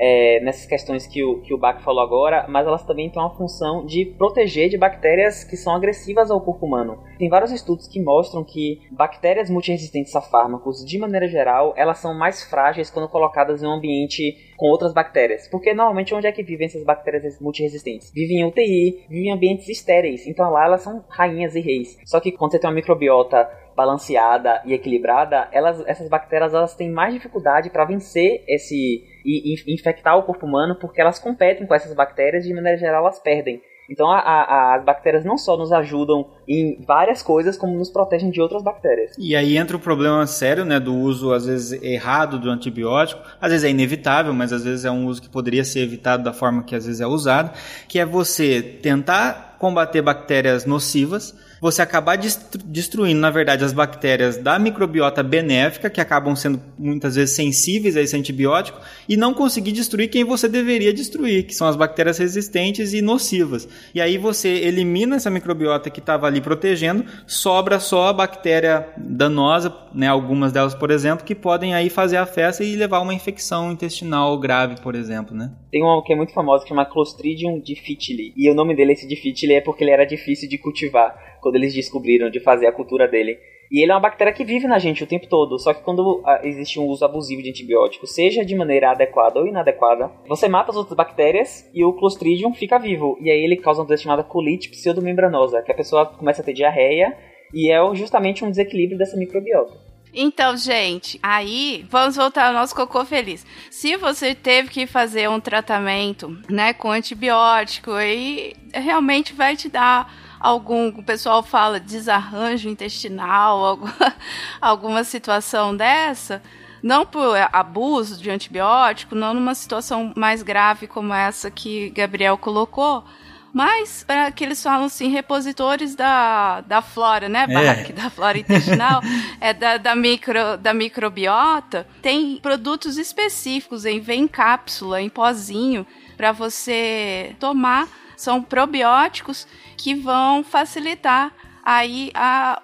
nessas questões que o Bach falou agora, mas elas também têm uma função de proteger de bactérias que são agressivas ao corpo humano. Tem vários estudos que mostram que bactérias multiresistentes a fármacos, de maneira geral, elas são mais frágeis quando colocadas em um ambiente com outras bactérias. Porque normalmente onde é que vivem essas bactérias multiresistentes? Vivem em UTI, vivem em ambientes estéreis. Então lá elas são rainhas e reis. Só que quando você tem uma microbiota balanceada e equilibrada, essas bactérias, elas têm mais dificuldade para vencer esse e infectar o corpo humano, porque elas competem com essas bactérias e de maneira geral elas perdem. Então as bactérias não só nos ajudam em várias coisas, como nos protegem de outras bactérias. E aí entra o problema sério, né, do uso, às vezes, errado do antibiótico. Às vezes é inevitável, mas às vezes é um uso que poderia ser evitado da forma que às vezes é usado, que é você tentar combater bactérias nocivas, você acabar destruindo, na verdade, as bactérias da microbiota benéfica, que acabam sendo, muitas vezes, sensíveis a esse antibiótico, e não conseguir destruir quem você deveria destruir, que são as bactérias resistentes e nocivas. E aí você elimina essa microbiota que estava ali protegendo, sobra só a bactéria danosa, né, algumas delas, por exemplo, que podem aí fazer a festa e levar uma infecção intestinal grave, por exemplo, né? Tem uma que é muito famosa, que chama Clostridium difficile, e o nome dele, esse difficile, é porque ele era difícil de cultivar, quando eles descobriram de fazer a cultura dele. E ele é uma bactéria que vive na gente o tempo todo, só que quando existe um uso abusivo de antibiótico, seja de maneira adequada ou inadequada, você mata as outras bactérias e o Clostridium fica vivo. E aí ele causa uma doença chamada colite pseudomembranosa, que a pessoa começa a ter diarreia, e é justamente um desequilíbrio dessa microbiota. Então, gente, aí vamos voltar ao nosso cocô feliz. Se você teve que fazer um tratamento, né, com antibiótico, aí realmente vai te dar algum, o pessoal fala, desarranjo intestinal, alguma situação dessa, não por abuso de antibiótico, não numa situação mais grave como essa que Gabriel colocou, mas para que eles falam assim, repositores da flora, né, Bach? Da flora intestinal, da microbiota, tem produtos específicos, vem em cápsula, em pozinho, para você tomar. São probióticos que vão facilitar aí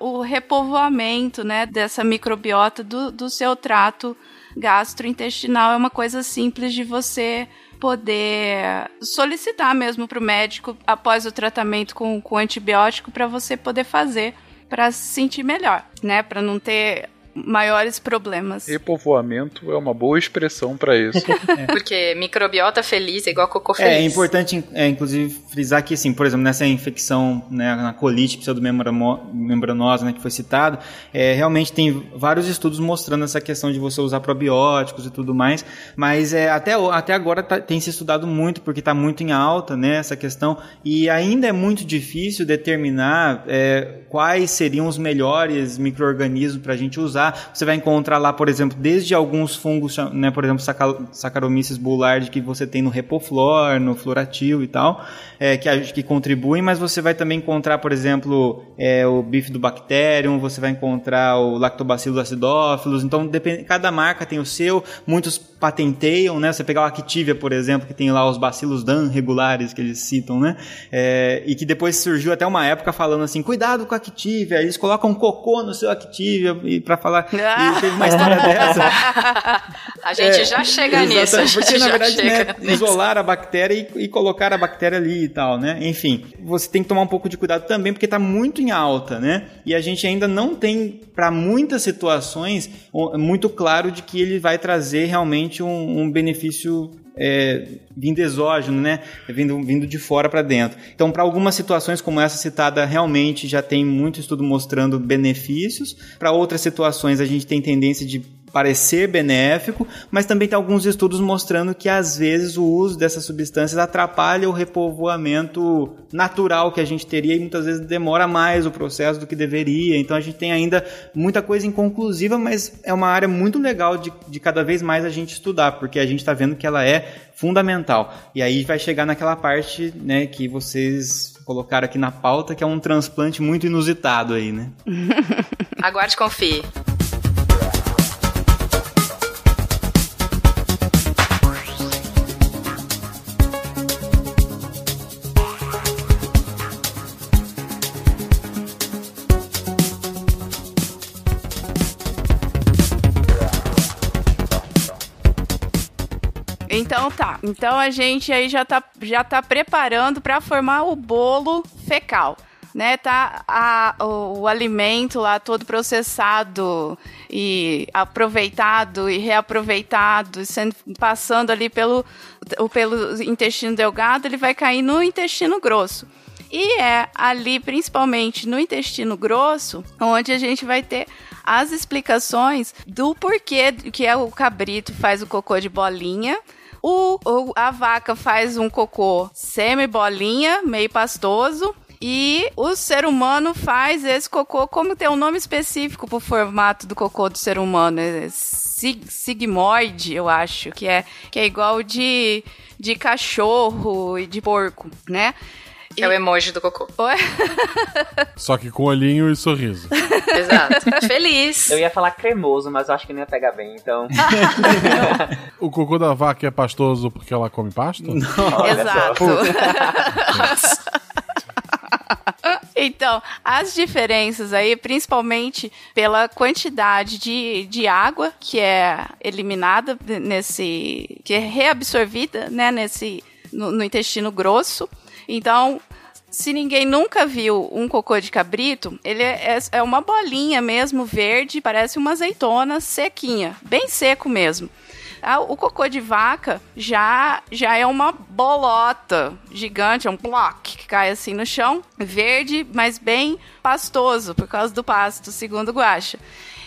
o repovoamento, né, dessa microbiota do seu trato gastrointestinal. É uma coisa simples de você poder solicitar mesmo para o médico após o tratamento com antibiótico, para você poder fazer, para se sentir melhor, né, para não ter maiores problemas. Repovoamento é uma boa expressão para isso. Porque microbiota feliz é igual cocô feliz. É importante, inclusive, frisar que, assim, por exemplo, nessa infecção, né, na colite pseudomembranosa, né, que foi citado, realmente tem vários estudos mostrando essa questão de você usar probióticos e tudo mais, mas até agora tem se estudado muito, porque está muito em alta, né, essa questão, e ainda é muito difícil determinar quais seriam os melhores micro-organismos para a gente usar, pesquisar, você vai encontrar lá, por exemplo, desde alguns fungos, né, por exemplo, Saccharomyces boulardii, que você tem no Repoflor, no Florativo e tal, que contribuem, mas você vai também encontrar, por exemplo, o Bifidobacterium, você vai encontrar o Lactobacillus acidophilus. Então, cada marca tem o seu, muitos patenteiam, né? Você pegar o Activia, por exemplo, que tem lá os bacilos dan regulares que eles citam, né? E que depois surgiu até uma época falando assim, cuidado com a Activia, eles colocam cocô no seu Activia e pra falar, e teve uma história dessa. A gente já chega nisso. Porque na verdade, né, isolar a bactéria e colocar a bactéria ali e tal, né? Enfim, você tem que tomar um pouco de cuidado também, porque tá muito em alta, né? E a gente ainda não tem, para muitas situações, muito claro de que ele vai trazer realmente um benefício vindo exógeno, né? Vindo de fora para dentro. Então, para algumas situações como essa citada, realmente já tem muito estudo mostrando benefícios. Para outras situações, a gente tem tendência de parecer benéfico, mas também tem alguns estudos mostrando que, às vezes, o uso dessas substâncias atrapalha o repovoamento natural que a gente teria e, muitas vezes, demora mais o processo do que deveria. Então, a gente tem ainda muita coisa inconclusiva, mas é uma área muito legal de cada vez mais a gente estudar, porque a gente está vendo que ela é fundamental. E aí vai chegar naquela parte, né, que vocês colocaram aqui na pauta, que é um transplante muito inusitado aí, né? Aguarde e confie. Então tá, então a gente aí já tá preparando para formar o bolo fecal, né? Tá o alimento lá todo processado e aproveitado e reaproveitado, passando ali pelo intestino delgado, ele vai cair no intestino grosso. E é ali, principalmente no intestino grosso, onde a gente vai ter as explicações do porquê que é o cabrito faz o cocô de bolinha. A vaca faz um cocô semi-bolinha, meio pastoso. E o ser humano faz esse cocô, como tem um nome específico pro formato do cocô do ser humano. É sigmoide, eu acho, que é igual de cachorro e de porco, né? É o emoji do cocô. Oi? Só que com olhinho e sorriso. Exato. Feliz. Eu ia falar cremoso, mas eu acho que não ia pegar bem, então... O cocô da vaca é pastoso porque ela come pasto? Não. Exato. Então, as diferenças aí, principalmente pela quantidade de água que é eliminada nesse... que é reabsorvida, né, no intestino grosso. Então, se ninguém nunca viu um cocô de cabrito, ele é uma bolinha mesmo, verde, parece uma azeitona sequinha, bem seco mesmo. O cocô de vaca já é uma bolota gigante, é um block que cai assim no chão, verde, mas bem pastoso, por causa do pasto, segundo o Guaxa.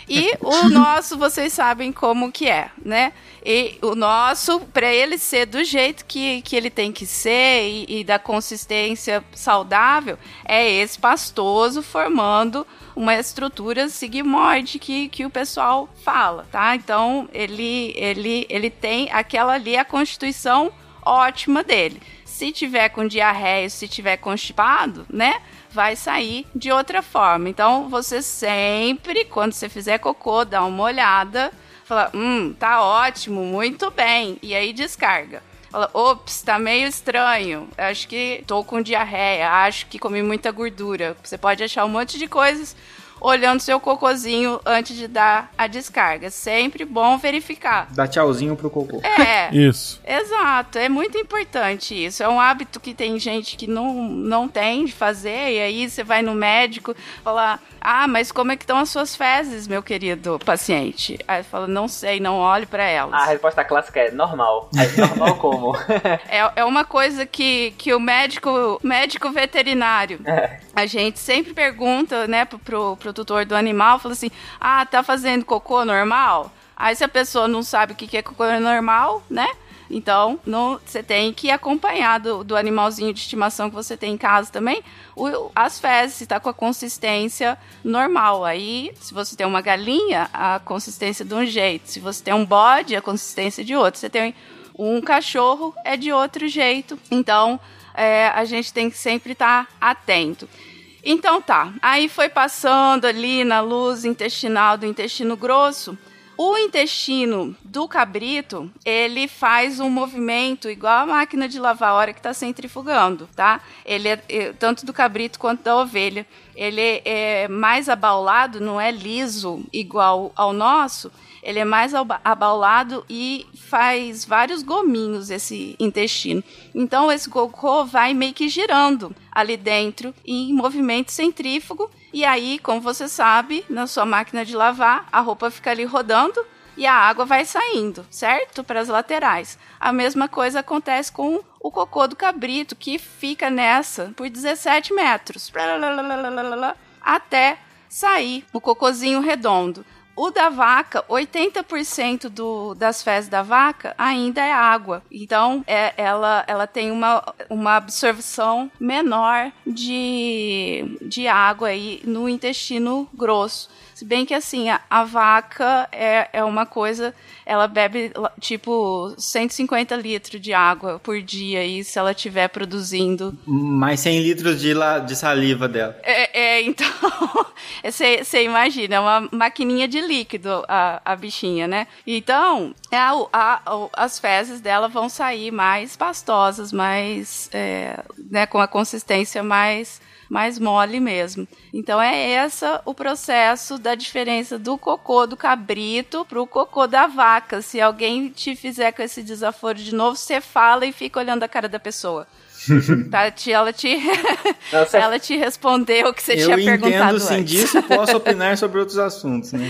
E o nosso, vocês sabem como que é, né? E o nosso, para ele ser do jeito que ele tem que ser e da consistência saudável, é esse pastoso formando uma estrutura sigmoide que o pessoal fala, tá? Então, ele tem aquela ali, a constituição ótima dele. Se tiver com diarreia, se tiver constipado, né? Vai sair de outra forma. Então, você sempre, quando você fizer cocô, dá uma olhada, fala, tá ótimo, muito bem, e aí descarga. Fala, ops, tá meio estranho, acho que tô com diarreia, acho que comi muita gordura. Você pode achar um monte de coisas olhando seu cocôzinho antes de dar a descarga. Sempre bom verificar. Dá tchauzinho pro cocô. É. Isso. Exato. É muito importante isso. É um hábito que tem gente que não tem de fazer. E aí você vai no médico e fala, mas como é que estão as suas fezes, meu querido paciente? Aí fala, não sei, não olhe pra elas. A resposta clássica é normal. É normal como? é uma coisa que o médico veterinário, a gente sempre pergunta, né, pro tutor do animal, fala assim, tá fazendo cocô normal? Aí se a pessoa não sabe o que é cocô normal, né? Então, você tem que acompanhar do animalzinho de estimação que você tem em casa também, as fezes, se está com a consistência normal. Aí, se você tem uma galinha, a consistência de um jeito. Se você tem um bode, a consistência de outro. Se você tem um cachorro, é de outro jeito. Então, a gente tem que sempre estar atento. Então tá, aí foi passando ali na luz intestinal do intestino grosso. O intestino do cabrito, ele faz um movimento igual a máquina de lavar a hora que está centrifugando, tá? Ele é tanto do cabrito quanto da ovelha. Ele é mais abaulado, não é liso igual ao nosso. Ele é mais abaulado e faz vários gominhos esse intestino. Então, esse cocô vai meio que girando ali dentro em movimento centrífugo. E aí, como você sabe, na sua máquina de lavar, a roupa fica ali rodando e a água vai saindo, certo? Para as laterais. A mesma coisa acontece com o cocô do cabrito, que fica nessa por 17 metros, até sair o cocôzinho redondo. O da vaca, 80% das fezes da vaca ainda é água. Então, ela tem uma absorção menor de água aí no intestino grosso. Se bem que, assim, a vaca é uma coisa... Ela bebe, tipo, 150 litros de água por dia, e se ela estiver produzindo... Mais 100 litros de saliva dela. Então... Você imagina, é uma maquininha de líquido a bichinha, né? Então, as fezes dela vão sair mais pastosas, mais... né, com a consistência mais mole mesmo. Então é esse o processo da diferença do cocô do cabrito pro cocô da vaca. Se alguém te fizer com esse desaforo de novo, você fala e fica olhando a cara da pessoa. Ela te respondeu o que você tinha perguntado antes. Eu entendo, sim, disso posso opinar sobre outros assuntos, né?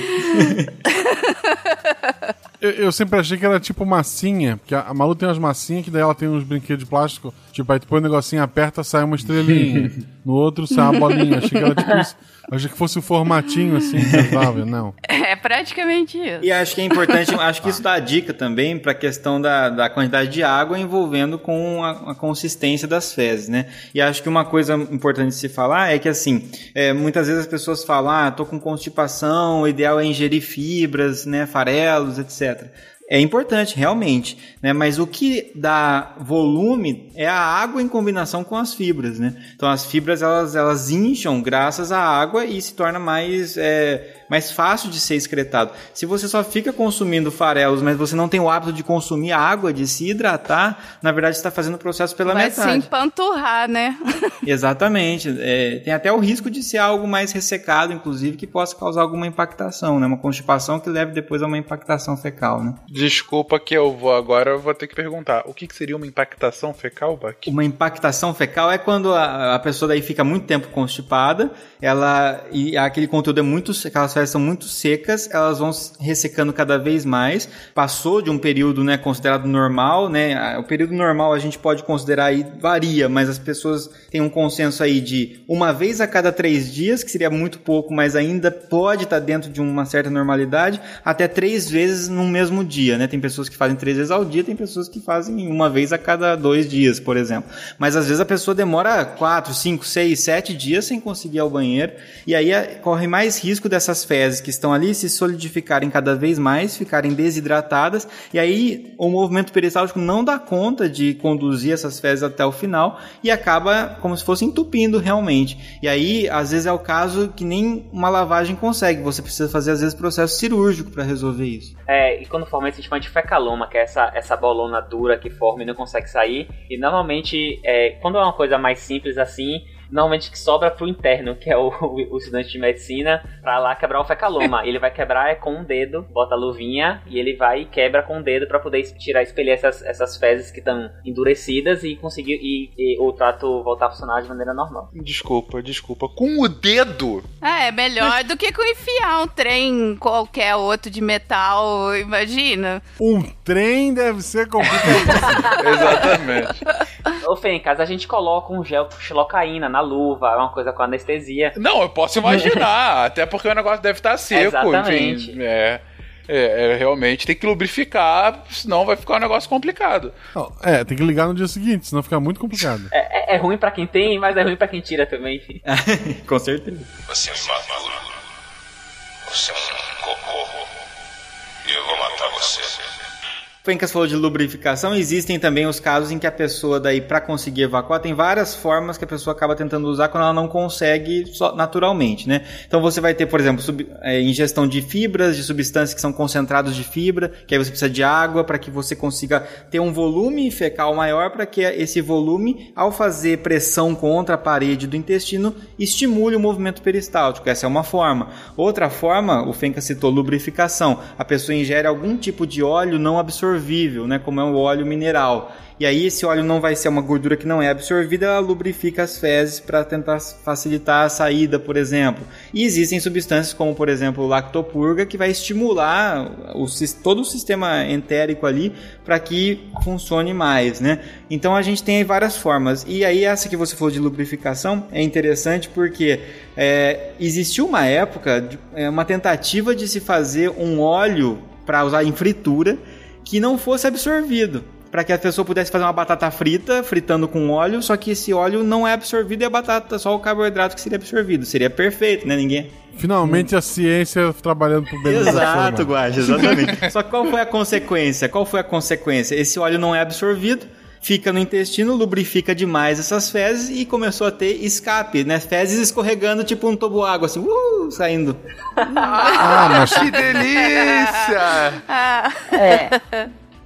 Eu sempre achei que era tipo massinha, porque a Malu tem umas massinhas que daí ela tem uns brinquedos de plástico, tipo, aí tu põe um negocinho, aperta, sai uma estrelinha, no outro sai uma bolinha. Achei que era tipo isso. Achei que fosse um formatinho, assim, saudável, não. É praticamente isso. E acho que é importante, acho que isso dá dica também para a questão da quantidade de água envolvendo com a consistência das fezes, né? E acho que uma coisa importante de se falar é que, assim, muitas vezes as pessoas falam, tô com constipação, o ideal é ingerir fibras, né, farelos, etc. É importante, realmente, né? Mas o que dá volume é a água em combinação com as fibras, né? Então as fibras elas incham graças à água e se torna mais fácil de ser excretado. Se você só fica consumindo farelos, mas você não tem o hábito de consumir água, de se hidratar, na verdade você está fazendo o processo pela metade. Vai se empanturrar, né? Exatamente. Tem até o risco de ser algo mais ressecado, inclusive, que possa causar alguma impactação, né? Uma constipação que leve depois a uma impactação fecal, né? Desculpa que eu vou ter que perguntar. O que seria uma impactação fecal, Bach? Uma impactação fecal é quando a pessoa daí fica muito tempo constipada, e aquele conteúdo é muito seco, as fezes são muito secas, elas vão ressecando cada vez mais, passou de um período, né, considerado normal, né? O período normal a gente pode considerar aí, varia, mas as pessoas têm um consenso aí de uma vez a cada 3 dias, que seria muito pouco, mas ainda pode estar dentro de uma certa normalidade, até 3 vezes no mesmo dia, né? Tem pessoas que fazem 3 vezes ao dia, tem pessoas que fazem uma vez a cada 2 dias, por exemplo, mas às vezes a pessoa demora 4, 5, 6, 7 dias sem conseguir ir ao banheiro, e aí corre mais risco dessas fezes que estão ali se solidificarem cada vez mais, ficarem desidratadas, e aí o movimento peristáltico não dá conta de conduzir essas fezes até o final e acaba como se fosse entupindo realmente. E aí, às vezes é o caso que nem uma lavagem consegue, você precisa fazer às vezes processo cirúrgico para resolver isso. E quando forma esse tipo de fecaloma, que é essa bolona dura que forma e não consegue sair, e normalmente, quando é uma coisa mais simples assim, normalmente que sobra pro interno, que é o estudante de medicina, pra lá quebrar o fecaloma. Ele vai quebrar com um dedo, bota a luvinha e ele vai e quebra com o dedo pra poder espelhar essas fezes que estão endurecidas e conseguir e o trato voltar a funcionar de maneira normal. Desculpa. Com o dedo? É melhor do que com enfiar um trem qualquer outro de metal, imagina. Um trem deve ser complicado. Exatamente. Ô, Fencas, a gente coloca um gel xilocaína na luva, uma coisa com anestesia. Não, eu posso imaginar, até porque o negócio deve estar seco. Exatamente. Enfim, realmente tem que lubrificar, senão vai ficar um negócio complicado. Não, tem que ligar no dia seguinte, senão fica muito complicado. É ruim pra quem tem, mas é ruim pra quem tira também. Com certeza. Você é um maluco. Você é um cocô. E eu vou matar você. Fencas falou de lubrificação. Existem também os casos em que a pessoa daí, para conseguir evacuar, tem várias formas que a pessoa acaba tentando usar quando ela não consegue só naturalmente, né? Então você vai ter, por exemplo, ingestão de fibras, de substâncias que são concentrados de fibra, que aí você precisa de água para que você consiga ter um volume fecal maior, para que esse volume, ao fazer pressão contra a parede do intestino, estimule o movimento peristáltico. Essa é uma forma. Outra forma, o Fencas citou lubrificação. A pessoa ingere algum tipo de óleo não absorvível, né, como é o óleo mineral. E aí esse óleo não vai ser uma gordura que não é absorvida, ela lubrifica as fezes para tentar facilitar a saída, por exemplo. E existem substâncias como, por exemplo, o lactopurga, que vai estimular todo o sistema entérico ali para que funcione mais, né? Então a gente tem aí várias formas. E aí essa que você falou de lubrificação é interessante porque existiu uma época, uma tentativa de se fazer um óleo para usar em fritura que não fosse absorvido, para que a pessoa pudesse fazer uma batata frita, fritando com óleo, só que esse óleo não é absorvido e a batata, só o carboidrato que seria absorvido. Seria perfeito, né? Ninguém... Finalmente a ciência trabalhando pro bem-estar. Exato, Guaxa, exatamente. Só que qual foi a consequência? Esse óleo não é absorvido, fica no intestino, lubrifica demais essas fezes e começou a ter escape, né? Fezes escorregando tipo um toboágua, assim, saindo. Mas que delícia!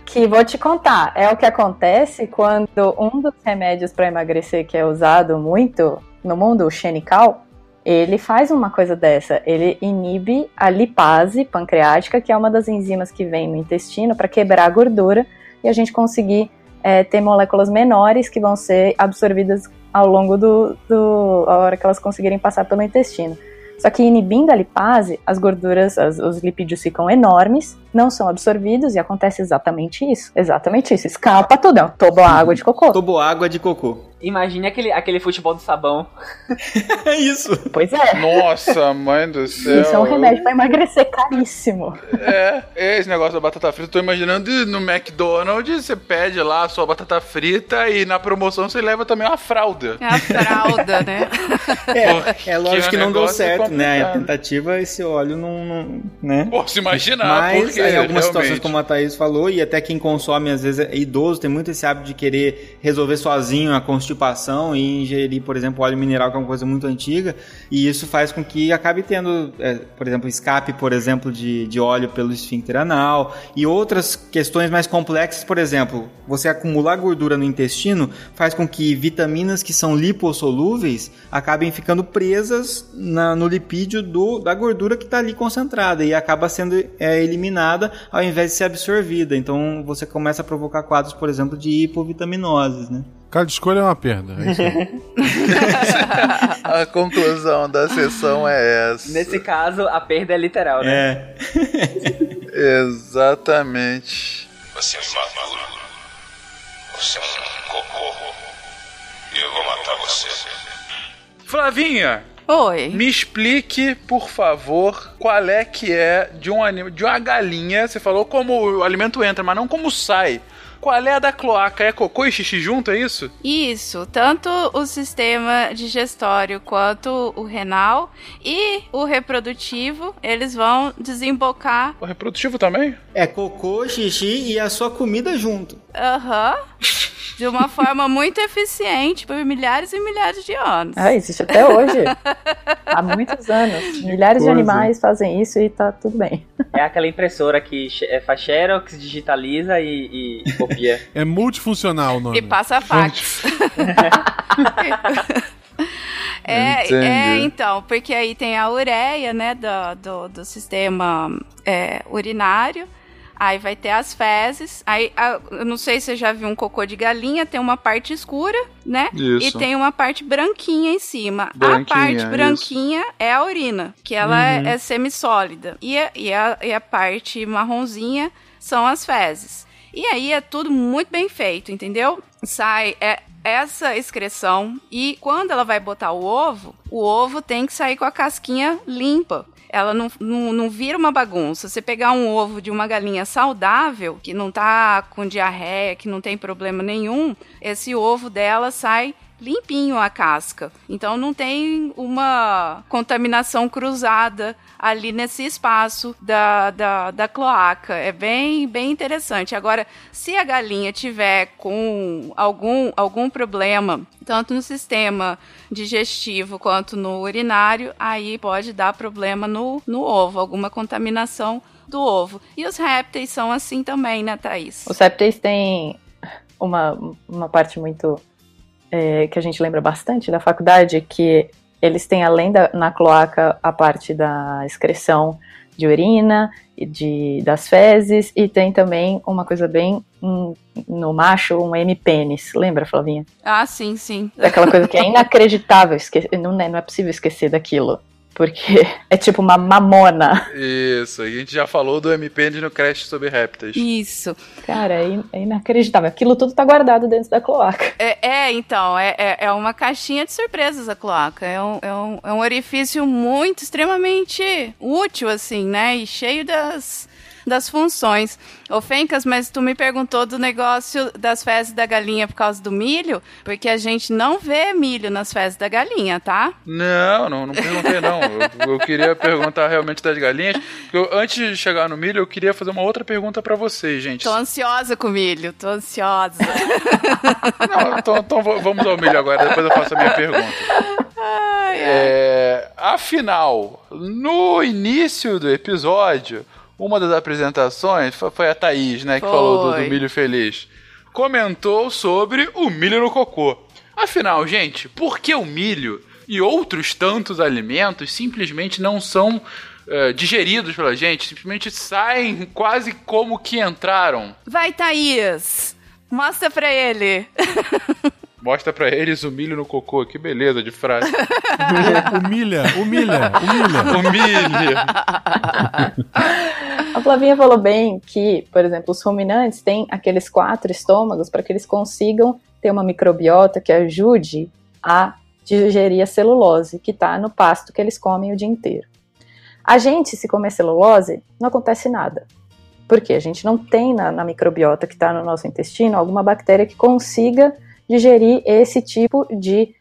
Que vou te contar, é o que acontece quando um dos remédios para emagrecer que é usado muito no mundo, o Xenical, ele faz uma coisa dessa, ele inibe a lipase pancreática, que é uma das enzimas que vem no intestino para quebrar a gordura e a gente conseguir ter moléculas menores que vão ser absorvidas ao longo da hora que elas conseguirem passar pelo intestino. Só que inibindo a lipase, as gorduras, os lipídios ficam enormes, não são absorvidos e acontece exatamente isso, escapa tudo, é um toboágua de cocô. Toboágua de cocô. Imagine aquele futebol do sabão. É isso. Pois é. Nossa, mãe do céu. Isso é um remédio pra emagrecer caríssimo. Esse negócio da batata frita, eu tô imaginando no McDonald's, você pede lá a sua batata frita e na promoção você leva também uma fralda. É a fralda, né? É lógico que não deu certo, né? A tentativa, esse óleo não, né? Pô, se imaginar. Mas em algumas situações, como a Thaís falou, e até quem consome, às vezes, é idoso, tem muito esse hábito de querer resolver sozinho a construção e ingerir, por exemplo, óleo mineral, que é uma coisa muito antiga, e isso faz com que acabe tendo, por exemplo, escape, por exemplo, de óleo pelo esfíncter anal e outras questões mais complexas. Por exemplo, você acumular gordura no intestino faz com que vitaminas que são lipossolúveis acabem ficando presas no lipídio da gordura que está ali concentrada e acaba sendo eliminada ao invés de ser absorvida. Então você começa a provocar quadros, por exemplo, de hipovitaminoses, né? Cada escolha é uma perda. É isso. A conclusão da sessão é essa. Nesse caso, a perda é literal, né? Exatamente. Você é um maluco. Você é um cocô. E eu vou matar você. Flavinha! Oi. Me explique, por favor, qual é que é de uma galinha. Você falou como o alimento entra, mas não como sai. Qual é a da cloaca? É cocô e xixi junto, é isso? Isso, tanto o sistema digestório quanto o renal e o reprodutivo, eles vão desembocar... O reprodutivo também? É cocô, xixi e a sua comida junto. De uma forma muito eficiente por milhares e milhares de anos. Existe até hoje. Há muitos anos. Milhares de animais fazem isso e tá tudo bem. É aquela impressora que faz xerox, digitaliza e copia. É multifuncional o nome. E passa fax. Então, porque aí tem a ureia, né, do sistema urinário. Aí vai ter as fezes, aí eu não sei se você já viu um cocô de galinha, tem uma parte escura, né? Isso. E tem uma parte branquinha em cima. A parte branquinha é a urina, que ela é semissólida. E a parte marronzinha são as fezes. E aí é tudo muito bem feito, entendeu? Sai essa excreção e quando ela vai botar o ovo tem que sair com a casquinha limpa. ela não vira uma bagunça. Você pegar um ovo de uma galinha saudável, que não tá com diarreia, que não tem problema nenhum, esse ovo dela sai limpinho a casca. Então não tem uma contaminação cruzada ali nesse espaço da cloaca. É bem interessante. Agora, se a galinha tiver com algum problema, tanto no sistema digestivo quanto no urinário, aí pode dar problema no ovo, alguma contaminação do ovo. E os répteis são assim também, né, Thaís? Os répteis têm uma parte muito... que a gente lembra bastante da faculdade, que eles têm, além na cloaca, a parte da excreção de urina, e das fezes, e tem também uma coisa bem, no macho, um M-pênis. Lembra, Flavinha? Ah, sim, sim. É aquela coisa que é inacreditável, não é possível esquecer daquilo. Porque é tipo uma mamona. Isso, a gente já falou do MPN no Crash sobre répteis. Isso. Cara, é inacreditável. Aquilo tudo tá guardado dentro da cloaca. Então, é uma caixinha de surpresas a cloaca. É um orifício extremamente útil, assim, né? E cheio das funções. Ô, Fencas, mas tu me perguntou do negócio das fezes da galinha por causa do milho, porque a gente não vê milho nas fezes da galinha, tá? Não perguntei, não. Eu queria perguntar realmente das galinhas, porque antes de chegar no milho, eu queria fazer uma outra pergunta pra vocês, gente. Tô ansiosa com o milho, tô ansiosa. Então vamos ao milho agora, depois eu faço a minha pergunta. Afinal, no início do episódio, uma das apresentações foi a Thaís, né, que falou do milho feliz. Comentou sobre o milho no cocô. Afinal, gente, por que o milho e outros tantos alimentos simplesmente não são digeridos pela gente? Simplesmente saem quase como que entraram. Vai, Thaís! Mostra pra ele! Mostra pra eles o milho no cocô. Que beleza de frase. Humilha. A Flavinha falou bem que, por exemplo, os ruminantes têm aqueles 4 estômagos para que eles consigam ter uma microbiota que ajude a digerir a celulose, que tá no pasto que eles comem o dia inteiro. A gente, se comer celulose, não acontece nada. Porque a gente não tem na microbiota que tá no nosso intestino alguma bactéria que consiga digerir esse tipo de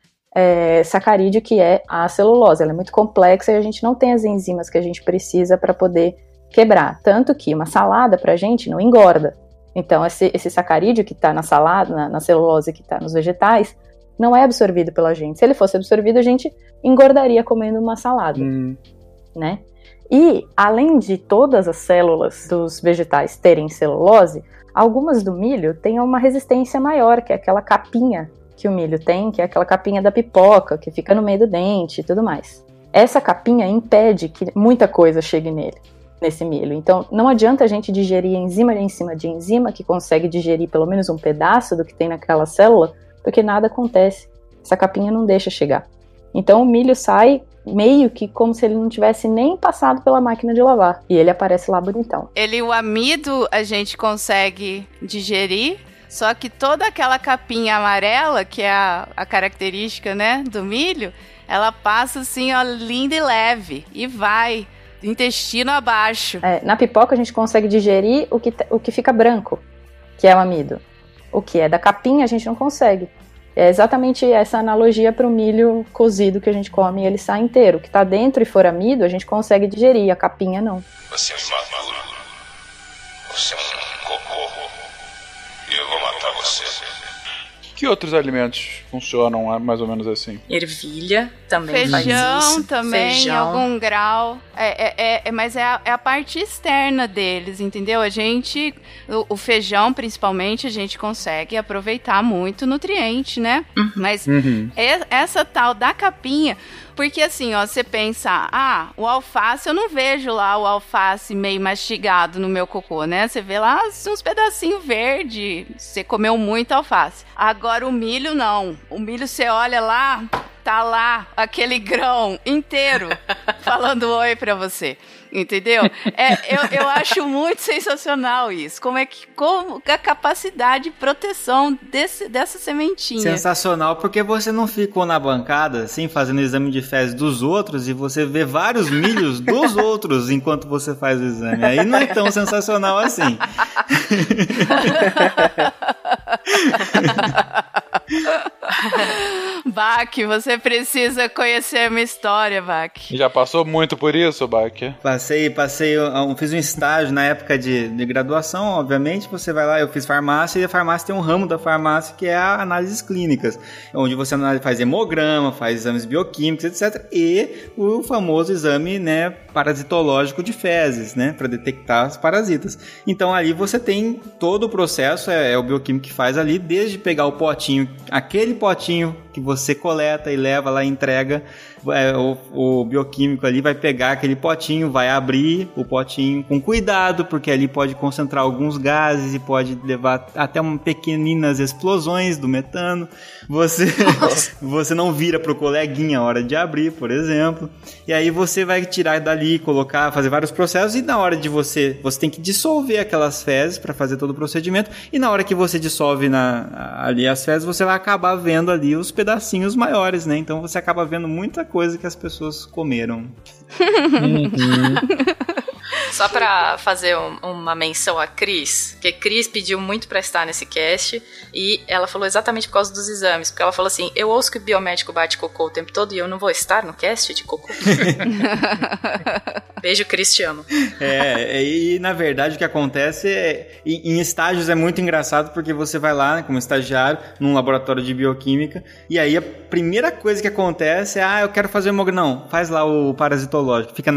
sacarídeo que é a celulose. Ela é muito complexa e a gente não tem as enzimas que a gente precisa para poder quebrar. Tanto que uma salada para a gente não engorda. Então esse sacarídeo que está na salada, na celulose que está nos vegetais, não é absorvido pela gente. Se ele fosse absorvido, a gente engordaria comendo uma salada. Né? E além de todas as células dos vegetais terem celulose, algumas do milho têm uma resistência maior, que é aquela capinha que o milho tem, que é aquela capinha da pipoca, que fica no meio do dente e tudo mais. Essa capinha impede que muita coisa chegue nesse milho. Então, não adianta a gente digerir enzima em cima de enzima, que consegue digerir pelo menos um pedaço do que tem naquela célula, porque nada acontece. Essa capinha não deixa chegar. Então, o milho sai meio que como se ele não tivesse nem passado pela máquina de lavar. E ele aparece lá bonitão. O amido a gente consegue digerir, só que toda aquela capinha amarela, que é a característica, né, do milho, ela passa assim, ó, linda e leve. E vai, intestino abaixo. Na pipoca a gente consegue digerir o que fica branco, que é o amido. O que é da capinha a gente não consegue. É exatamente essa analogia para o milho cozido que a gente come e ele sai inteiro. O que está dentro e for amido, a gente consegue digerir, a capinha não. Você me matou. Você é um cocô. E eu vou matar você. Que outros alimentos funcionam mais ou menos assim? Ervilha também faz isso. Feijão também, em algum grau. Mas é a parte externa deles, entendeu? A gente, o feijão principalmente, a gente consegue aproveitar muito nutriente, né? Mas essa tal da capinha... Porque assim, ó, você pensa, o alface, eu não vejo lá o alface meio mastigado no meu cocô, né? Você vê lá uns pedacinhos verdes, você comeu muito alface. Agora o milho não, o milho você olha lá, tá lá aquele grão inteiro falando oi pra você, entendeu? Eu acho muito sensacional isso, como a capacidade de proteção dessa sementinha. Sensacional, porque você não ficou na bancada, assim, fazendo o exame de fezes dos outros e você vê vários milhos dos outros enquanto você faz o exame. Aí não é tão sensacional assim. Bach, você precisa conhecer a minha história, Bach. Já passou muito por isso, Bach? Passei, eu fiz um estágio na época de graduação, obviamente, você vai lá, eu fiz farmácia, e a farmácia tem um ramo da farmácia que é a análises clínicas, onde você faz hemograma, faz exames bioquímicos, etc, e o famoso exame, né, parasitológico de fezes, né, para detectar os parasitas. Então ali você tem todo o processo, é o bioquímico que faz ali, desde pegar o potinho, aquele potinho que você coleta e leva lá e entrega, o bioquímico ali vai pegar aquele potinho, vai abrir o potinho com cuidado, porque ali pode concentrar alguns gases e pode levar até pequeninas explosões do metano. Você não vira pro coleguinha a hora de abrir, por exemplo, e aí você vai tirar dali, colocar, fazer vários processos, e na hora de você tem que dissolver aquelas fezes para fazer todo o procedimento, e na hora que você dissolve ali as fezes, você vai acabar vendo ali os pedacinhos maiores, né? Então você acaba vendo muita coisa que as pessoas comeram. Só pra fazer uma menção a Cris, porque Cris pediu muito pra estar nesse cast, e ela falou exatamente por causa dos exames, porque ela falou assim, eu ouço que o biomédico bate cocô o tempo todo e eu não vou estar no cast de cocô. Beijo, Cris, te amo. E na verdade o que acontece é, em estágios é muito engraçado, porque você vai lá, né, como estagiário, num laboratório de bioquímica, e aí a primeira coisa que acontece é, eu quero fazer hemograma. Não, faz lá o parasitológico, fica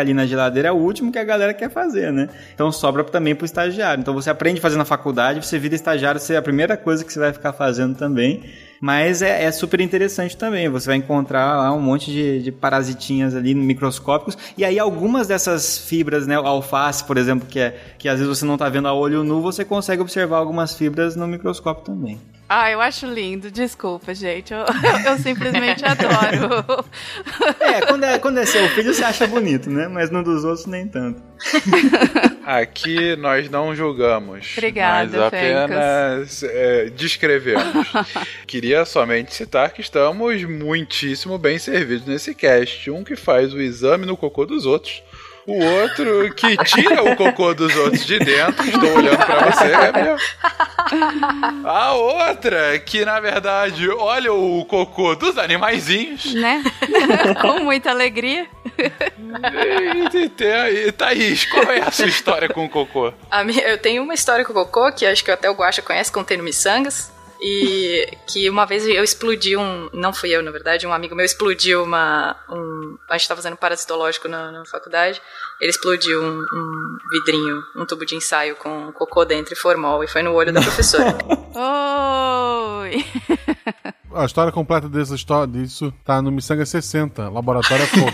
ali na geladeira, é o último que a galera quer fazer, né? Então sobra também pro estagiário. Então você aprende a fazer na faculdade, você vira estagiário, você é a primeira coisa que você vai ficar fazendo também. Mas é super interessante também, você vai encontrar lá um monte de parasitinhas ali microscópicos, e aí algumas dessas fibras, né, alface, por exemplo, que às vezes você não tá vendo a olho nu, você consegue observar algumas fibras no microscópio também. Ah, eu acho lindo, desculpa, gente, eu simplesmente adoro. Quando é seu filho você acha bonito, né, mas no dos outros nem tanto. Aqui nós não julgamos, obrigada, mas apenas descrevemos. Queria somente citar que estamos muitíssimo bem servidos nesse cast. Um que faz o exame no cocô dos outros, o outro que tira o cocô dos outros de dentro. Estou olhando pra você, Gabriel. A outra que, na verdade, olha o cocô dos animaizinhos, né? Com muita alegria. E Thaís, qual é a sua história com o cocô? Eu tenho uma história com o cocô, que acho que até o Guaxa conhece, com termiçangas. E que uma vez eu explodi não fui eu, na verdade, um amigo meu explodiu a gente estava fazendo parasitológico na faculdade, ele explodiu um vidrinho, um tubo de ensaio com cocô dentro e formol, e foi no olho da professora. Oi! A história completa disso tá no Miçanga 60, Laboratório Fogo.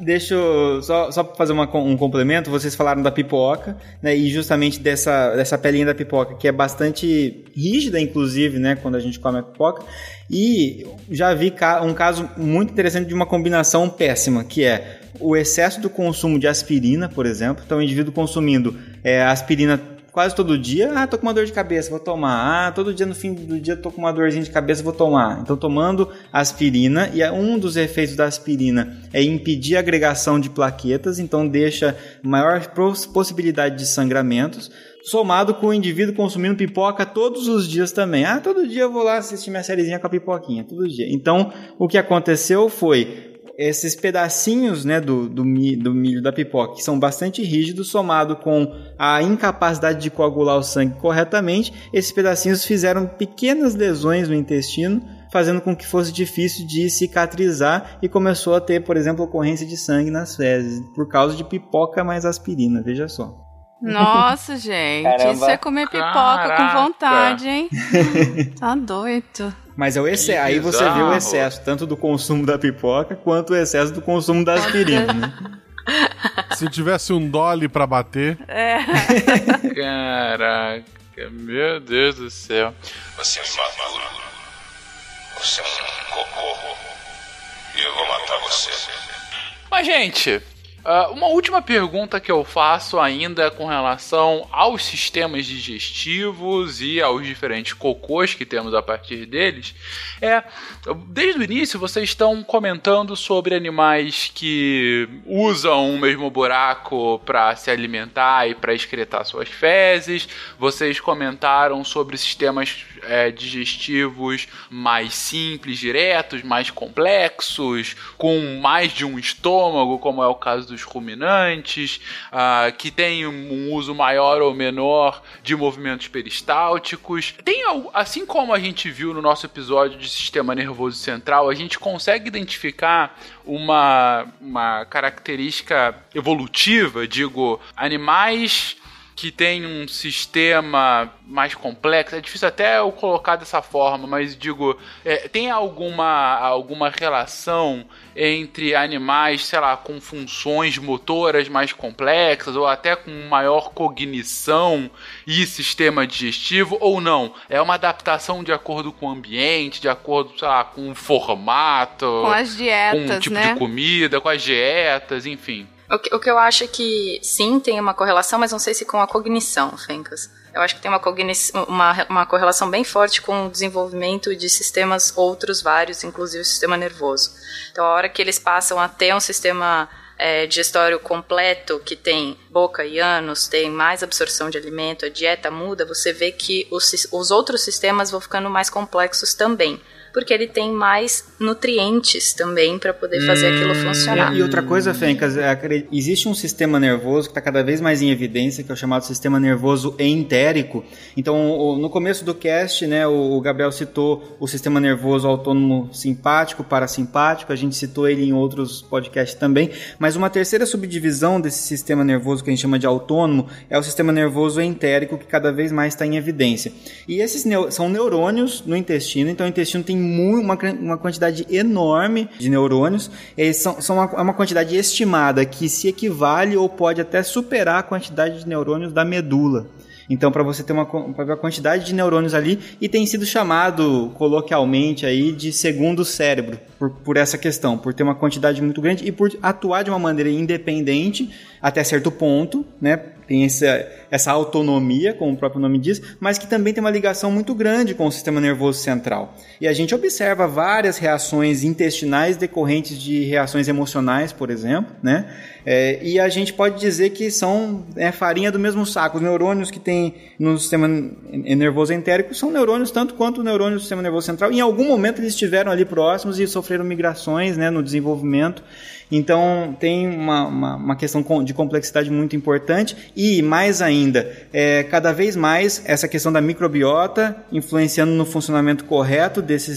Deixa eu só fazer um complemento. Vocês falaram da pipoca, né, e justamente dessa pelinha da pipoca, que é bastante rígida, inclusive, né, quando a gente come a pipoca. E já vi um caso muito interessante de uma combinação péssima, que é o excesso do consumo de aspirina, por exemplo. Então, o indivíduo consumindo aspirina quase todo dia, tô com uma dor de cabeça, vou tomar, todo dia no fim do dia tô com uma dorzinha de cabeça, vou tomar. Então, tomando aspirina, e um dos efeitos da aspirina é impedir a agregação de plaquetas, então deixa maior possibilidade de sangramentos, somado com o indivíduo consumindo pipoca todos os dias também. Todo dia eu vou lá assistir minha sériezinha com a pipoquinha, todo dia. Então, o que aconteceu foi, esses pedacinhos, né, do milho da pipoca, que são bastante rígidos, somado com a incapacidade de coagular o sangue corretamente, esses pedacinhos fizeram pequenas lesões no intestino, fazendo com que fosse difícil de cicatrizar, e começou a ter, por exemplo, ocorrência de sangue nas fezes, por causa de pipoca mais aspirina, veja só. Nossa, gente, caramba. Isso é comer pipoca. Caraca. Com vontade, hein? Tá doido. Mas é o excesso, aí você vê o excesso tanto do consumo da pipoca quanto o excesso do consumo da aspirina, né? Se tivesse um dolly pra bater. Caraca, meu Deus do céu. Você é um maluco. Você é um cocô. Eu vou matar você. Mas, gente, uma última pergunta que eu faço ainda com relação aos sistemas digestivos e aos diferentes cocôs que temos a partir deles é, desde o início vocês estão comentando sobre animais que usam o mesmo buraco para se alimentar e para excretar suas fezes, vocês comentaram sobre sistemas digestivos mais simples, diretos, mais complexos, com mais de um estômago, como é o caso dos ruminantes, que tem um uso maior ou menor de movimentos peristálticos. Tem, assim como a gente viu no nosso episódio de sistema nervoso central, a gente consegue identificar uma característica evolutiva, digo, animais que tem um sistema mais complexo, é difícil até eu colocar dessa forma, mas digo, tem alguma relação entre animais, sei lá, com funções motoras mais complexas, ou até com maior cognição e sistema digestivo, ou não? É uma adaptação de acordo com o ambiente, de acordo, sei lá, com o formato, com as dietas, com o tipo, né, de comida, com as dietas, enfim. O que eu acho é que, sim, tem uma correlação, mas não sei se com a cognição, Fencas. Eu acho que tem uma correlação bem forte com o desenvolvimento de sistemas outros vários, inclusive o sistema nervoso. Então, a hora que eles passam a ter um sistema digestório completo, que tem boca e ânus, tem mais absorção de alimento, a dieta muda, você vê que os outros sistemas vão ficando mais complexos também, porque ele tem mais nutrientes também para poder fazer aquilo funcionar. E outra coisa, Fencas, existe um sistema nervoso que está cada vez mais em evidência, que é o chamado sistema nervoso entérico. Então, no começo do cast, né, o Gabriel citou o sistema nervoso autônomo simpático, parasimpático, a gente citou ele em outros podcasts também, mas uma terceira subdivisão desse sistema nervoso que a gente chama de autônomo é o sistema nervoso entérico, que cada vez mais está em evidência. E esses são neurônios no intestino, então o intestino tem uma quantidade enorme de neurônios, é uma quantidade estimada que se equivale ou pode até superar a quantidade de neurônios da medula. Então, para você ter uma quantidade de neurônios ali, e tem sido chamado coloquialmente aí de segundo cérebro, por essa questão, por ter uma quantidade muito grande e por atuar de uma maneira independente até certo ponto, né? Tem essa autonomia, como o próprio nome diz, mas que também tem uma ligação muito grande com o sistema nervoso central. E a gente observa várias reações intestinais decorrentes de reações emocionais, por exemplo, né? E a gente pode dizer que são farinha do mesmo saco. Os neurônios que tem no sistema nervoso entérico são neurônios tanto quanto os neurônios do sistema nervoso central. Em algum momento eles estiveram ali próximos e sofreram migrações, né, no desenvolvimento. Então, tem uma questão de complexidade muito importante e, mais ainda, cada vez mais essa questão da microbiota influenciando no funcionamento correto desse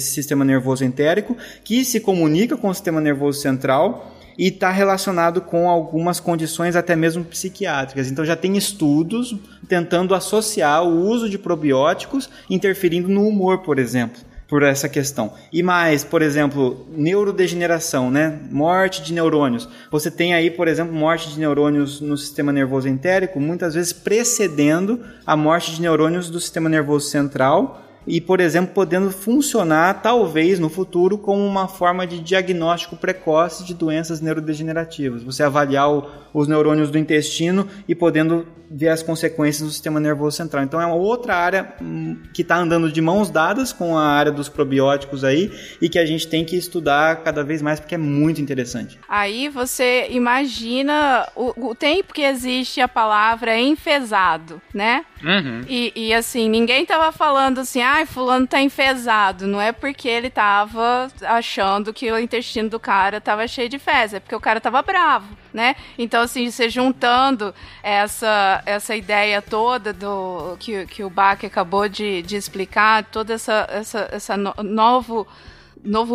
sistema nervoso entérico, que se comunica com o sistema nervoso central e está relacionado com algumas condições até mesmo psiquiátricas. Então já tem estudos tentando associar o uso de probióticos interferindo no humor, por exemplo, por essa questão. E mais, por exemplo, neurodegeneração, né? Morte de neurônios. Você tem aí, por exemplo, morte de neurônios no sistema nervoso entérico, muitas vezes precedendo a morte de neurônios do sistema nervoso central e, por exemplo, podendo funcionar, talvez, no futuro, como uma forma de diagnóstico precoce de doenças neurodegenerativas. Você avaliar os neurônios do intestino e podendo ver as consequências no sistema nervoso central. Então, é uma outra área que está andando de mãos dadas com a área dos probióticos aí e que a gente tem que estudar cada vez mais porque é muito interessante. Aí você imagina o tempo que existe a palavra enfesado, né? Uhum. E assim, ninguém estava falando assim, fulano tá enfesado. Não é porque ele tava achando que o intestino do cara tava cheio de fezes, é porque o cara tava bravo, né? Então, assim, você juntando essa ideia toda do que o Bach acabou de explicar, todo essa novo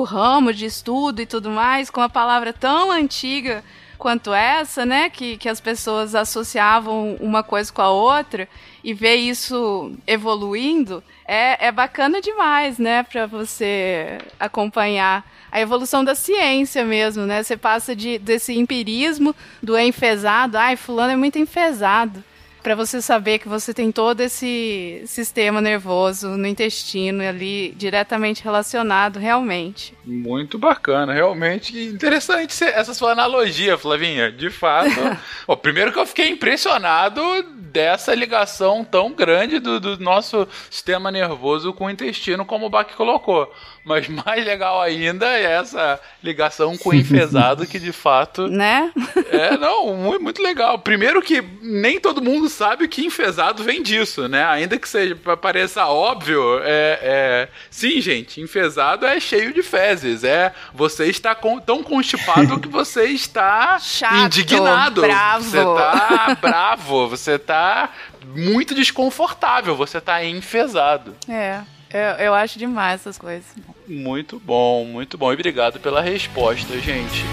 ramo de estudo e tudo mais, com uma palavra tão antiga quanto essa, né? Que as pessoas associavam uma coisa com a outra, e ver isso evoluindo é bacana demais, né? Para você acompanhar a evolução da ciência mesmo, né? Você passa desse empirismo do enfesado, fulano é muito enfesado. para você saber que você tem todo esse sistema nervoso no intestino ali diretamente relacionado, realmente. Muito bacana, realmente interessante essa sua analogia, Flavinha, de fato. Bom, primeiro que eu fiquei impressionado dessa ligação tão grande do nosso sistema nervoso com o intestino, como o Bach colocou. Mas mais legal ainda é essa ligação com o enfesado, que de fato... Né? É, não, muito, muito legal. Primeiro que nem todo mundo sabe que enfesado vem disso, né? Ainda que seja, pareça óbvio, sim, gente, enfesado é cheio de fezes. É, você está tão constipado que você está chato, indignado. Bravo. Você está bravo, você está muito desconfortável, você está enfesado. É. Eu acho demais essas coisas. Muito bom, muito bom. E obrigado pela resposta, gente.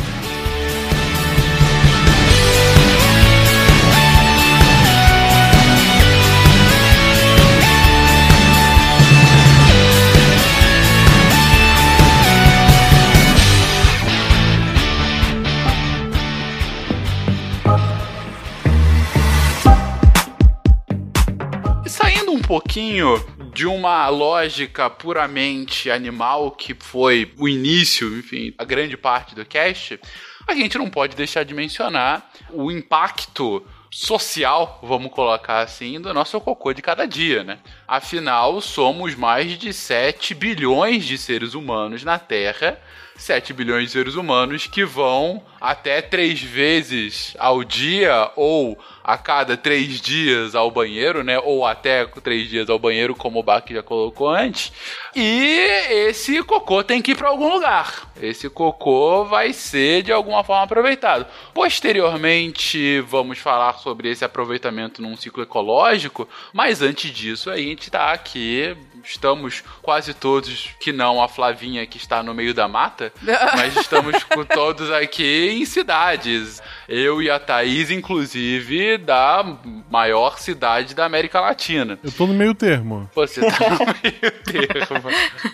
E saindo um pouquinho de uma lógica puramente animal, que foi o início, enfim, a grande parte do cast, a gente não pode deixar de mencionar o impacto social, vamos colocar assim, do nosso cocô de cada dia, né? Afinal, somos mais de 7 bilhões de seres humanos na Terra, 7 bilhões de seres humanos que vão até 3 vezes ao dia ou a cada 3 dias ao banheiro, né? Ou até 3 dias ao banheiro, como o Bach já colocou antes. E esse cocô tem que ir para algum lugar. Esse cocô vai ser, de alguma forma, aproveitado. Posteriormente, vamos falar sobre esse aproveitamento num ciclo ecológico, mas antes disso, a gente está aqui, estamos quase todos, que não a Flavinha que está no meio da mata, mas estamos com todos aqui em cidades. Eu e a Thaís, inclusive, da maior cidade da América Latina. Eu tô no meio termo. Você tá no meio termo.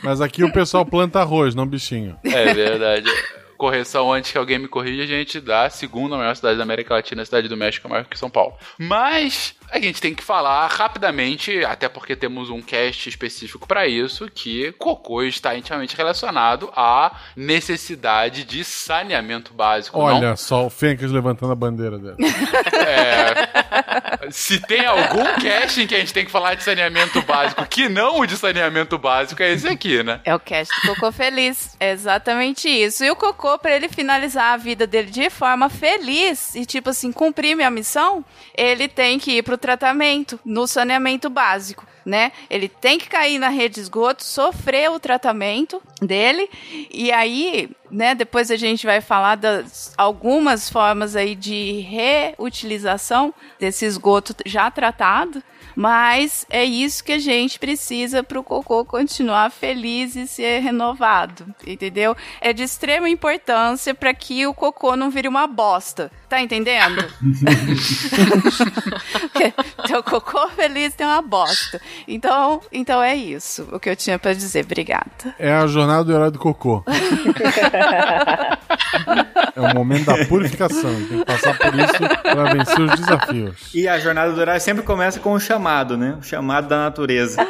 Mas aqui o pessoal planta arroz, não bichinho. É verdade. Correção antes que alguém me corrija, a gente dá a segunda maior cidade da América Latina, a cidade do México é maior que São Paulo. Mas a gente tem que falar rapidamente, até porque temos um cast específico para isso, que cocô está intimamente relacionado à necessidade de saneamento básico. Olha só o Fencas levantando a bandeira dela. Se tem algum cast em que a gente tem que falar de saneamento básico, que não o de saneamento básico, é esse aqui, né? É o cast do Cocô Feliz. É exatamente isso. E o cocô, pra ele finalizar a vida dele de forma feliz e, tipo assim, cumprir minha missão, ele tem que ir pro tratamento, no saneamento básico, né? Ele tem que cair na rede de esgoto, sofrer o tratamento dele, e aí, né, depois a gente vai falar das algumas formas aí de reutilização desse esgoto já tratado, mas é isso que a gente precisa para o cocô continuar feliz e ser renovado, entendeu? É de extrema importância para que o cocô não vire uma bosta, tá entendendo? Teu cocô feliz tem uma bosta. Então é isso o que eu tinha para dizer, obrigada. É a jornada do herói do cocô. É o momento da purificação, tem que passar por isso para vencer os desafios. E a jornada do herói sempre começa com um chamado, né? O chamado da natureza.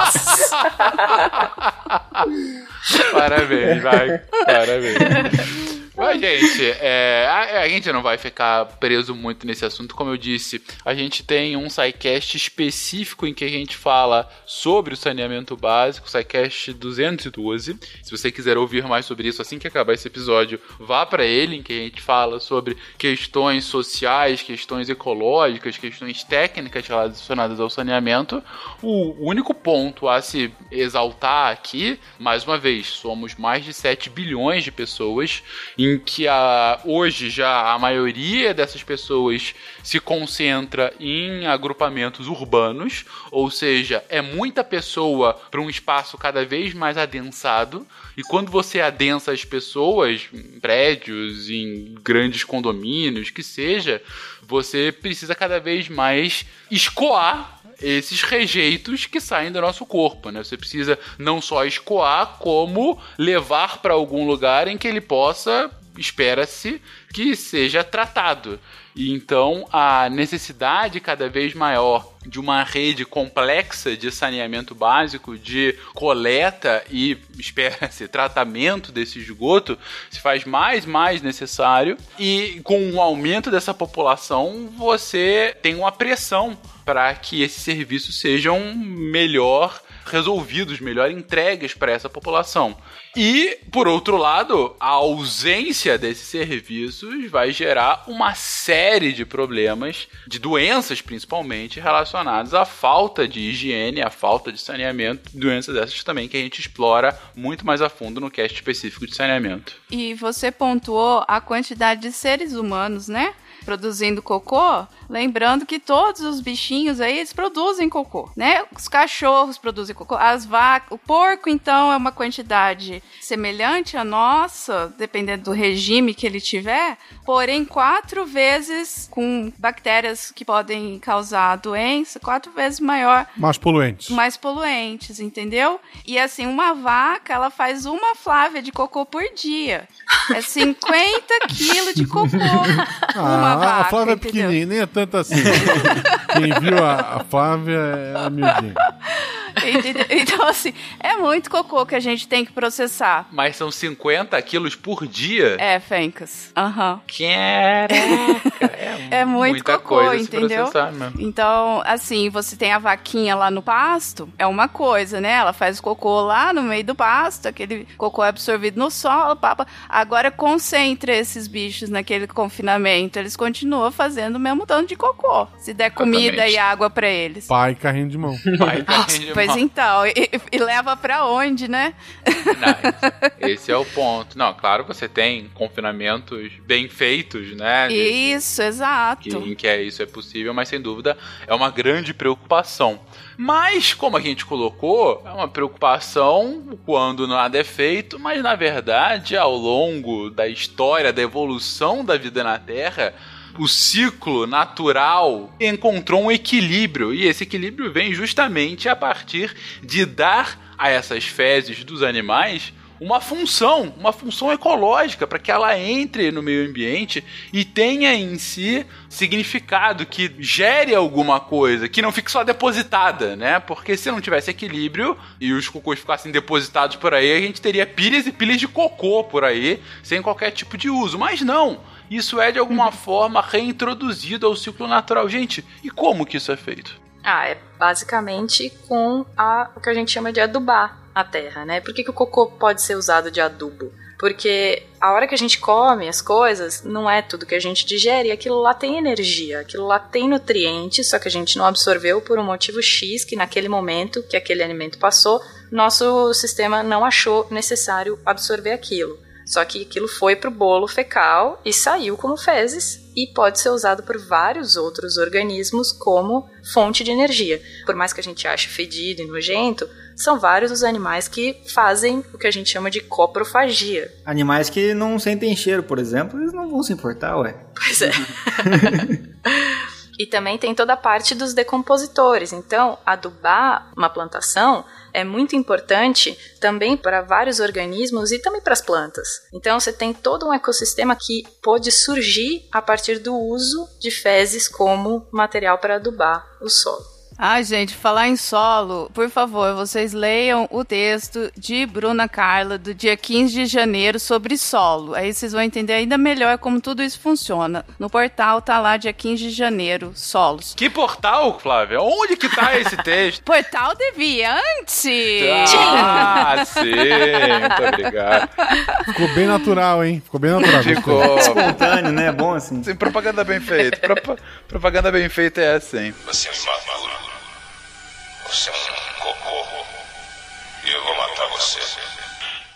Isso. Parabéns, vai. Parabéns. Mas, gente, a gente não vai ficar preso muito nesse assunto. Como eu disse, a gente tem um SciCast específico em que a gente fala sobre o saneamento básico, SciCast 212. Se você quiser ouvir mais sobre isso assim que acabar esse episódio, vá para ele, em que a gente fala sobre questões sociais, questões ecológicas, questões técnicas relacionadas ao saneamento. O único ponto a se exaltar aqui, mais uma vez, somos mais de 7 bilhões de pessoas, em que hoje já a maioria dessas pessoas se concentra em agrupamentos urbanos, ou seja, é muita pessoa para um espaço cada vez mais adensado, e quando você adensa as pessoas em prédios, em grandes condomínios, que seja, você precisa cada vez mais escoar esses rejeitos que saem do nosso corpo, né? Você precisa não só escoar, como levar para algum lugar em que ele possa espera-se que seja tratado. E então a necessidade cada vez maior de uma rede complexa de saneamento básico, de coleta e, espera-se, tratamento desse esgoto, se faz mais necessário. E com o aumento dessa população, você tem uma pressão para que esses serviços sejam melhor resolvidos, melhor entregues para essa população. E, por outro lado, a ausência desses serviços vai gerar uma série de problemas, de doenças principalmente, relacionadas à falta de higiene, à falta de saneamento, doenças dessas também que a gente explora muito mais a fundo no cast específico de saneamento. E você pontuou a quantidade de seres humanos, né? Produzindo cocô, lembrando que todos os bichinhos aí, eles produzem cocô, né? Os cachorros produzem cocô, as vacas, o porco, então, é uma quantidade semelhante à nossa, dependendo do regime que ele tiver, porém 4 vezes com bactérias que podem causar doença, 4 vezes maior. Mais poluentes, entendeu? E assim, uma vaca, ela faz uma Flávia de cocô por dia. É 50 quilos de cocô. Uma vaca, a Flávia, entendeu? É pequenininha, nem é tanto assim. Quem viu a Flávia é a miudinha. Então, assim, é muito cocô que a gente tem que processar. Mas são 50 quilos por dia? É, Fencas. Aham. Caraca! É muito cocô, entendeu? Então, assim, você tem a vaquinha lá no pasto, é uma coisa, né? Ela faz cocô lá no meio do pasto, aquele cocô é absorvido no solo, papa. Agora concentra esses bichos naquele confinamento, eles continuam fazendo o mesmo tanto de cocô. Se der comida e água pra eles. Pai, carrinho de mão. Pai, carrinho de mão. Pois então, e leva pra onde, né? Não, esse é o ponto. Não, claro, você tem confinamentos bem feitos, né? Isso, exato. Em que isso é possível, mas sem dúvida é uma grande preocupação. Mas, como a gente colocou, é uma preocupação quando nada é feito, mas na verdade, ao longo da história, da evolução da vida na Terra, o ciclo natural encontrou um equilíbrio, e esse equilíbrio vem justamente a partir de dar a essas fezes dos animais uma função ecológica, para que ela entre no meio ambiente e tenha em si significado, que gere alguma coisa, que não fique só depositada, né? Porque se não tivesse equilíbrio e os cocôs ficassem depositados por aí, a gente teria pilhas e pilhas de cocô por aí, sem qualquer tipo de uso. Mas não! Isso é, de alguma forma, reintroduzido ao ciclo natural. Gente, e como que isso é feito? É basicamente com o que a gente chama de adubar a terra, né? Por que o cocô pode ser usado de adubo? Porque a hora que a gente come as coisas, não é tudo que a gente digere, aquilo lá tem energia, aquilo lá tem nutrientes, só que a gente não absorveu por um motivo X, que naquele momento que aquele alimento passou, nosso sistema não achou necessário absorver aquilo. Só que aquilo foi pro bolo fecal e saiu como fezes e pode ser usado por vários outros organismos como fonte de energia. Por mais que a gente ache fedido e nojento, são vários os animais que fazem o que a gente chama de coprofagia. Animais que não sentem cheiro, por exemplo, eles não vão se importar, ué. Pois é. E também tem toda a parte dos decompositores. Então, adubar uma plantação é muito importante também para vários organismos e também para as plantas. Então, você tem todo um ecossistema que pode surgir a partir do uso de fezes como material para adubar o solo. Gente, falar em solo, por favor, vocês leiam o texto de Bruna Carla, do dia 15 de janeiro, sobre solo. Aí vocês vão entender ainda melhor como tudo isso funciona. No portal tá lá, dia 15 de janeiro, solos. Que portal, Flávia? Onde que tá esse texto? Portal Deviante! Sim, muito obrigado. Ficou bem natural, hein? Ficou. Espontâneo, né? É bom assim. Sim, propaganda bem feita. Propaganda bem feita é assim. Você é maluco. Você é um cocô e eu vou matar você.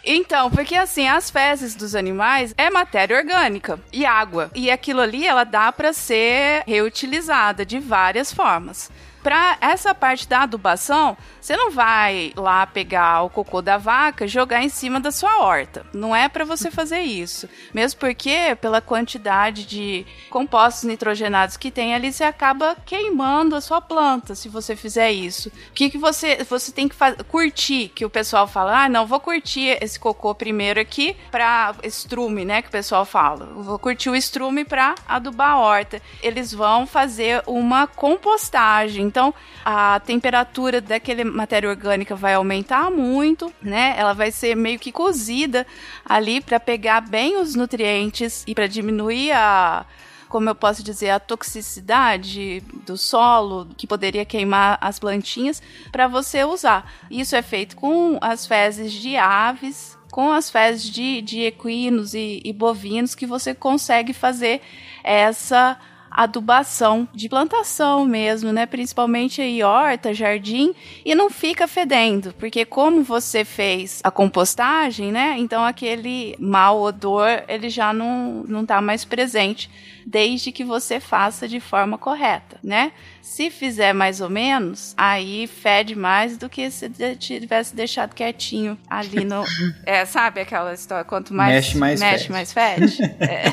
Então, porque assim, as fezes dos animais é matéria orgânica e água. E aquilo ali, ela dá pra ser reutilizada de várias formas. Para essa parte da adubação, você não vai lá pegar o cocô da vaca e jogar em cima da sua horta. Não é para você fazer isso. Mesmo porque, pela quantidade de compostos nitrogenados que tem ali, você acaba queimando a sua planta se você fizer isso. O que você tem que curtir, que o pessoal fala, ah, não, vou curtir esse cocô primeiro aqui para estrume, né, que o pessoal fala. Vou curtir o estrume para adubar a horta. Eles vão fazer uma compostagem. Então, a temperatura daquela matéria orgânica vai aumentar muito, né? Ela vai ser meio que cozida ali para pegar bem os nutrientes e para diminuir a, como eu posso dizer, a toxicidade do solo, que poderia queimar as plantinhas, para você usar. Isso é feito com as fezes de aves, com as fezes de equinos e bovinos, que você consegue fazer essa adubação de plantação mesmo, né? Principalmente aí horta, jardim, e não fica fedendo, porque como você fez a compostagem, né? Então aquele mau odor, ele já não tá mais presente, desde que você faça de forma correta, né? Se fizer mais ou menos, aí fede mais do que se tivesse deixado quietinho ali no... É, sabe aquela história? Quanto mais mexe mais fede. É.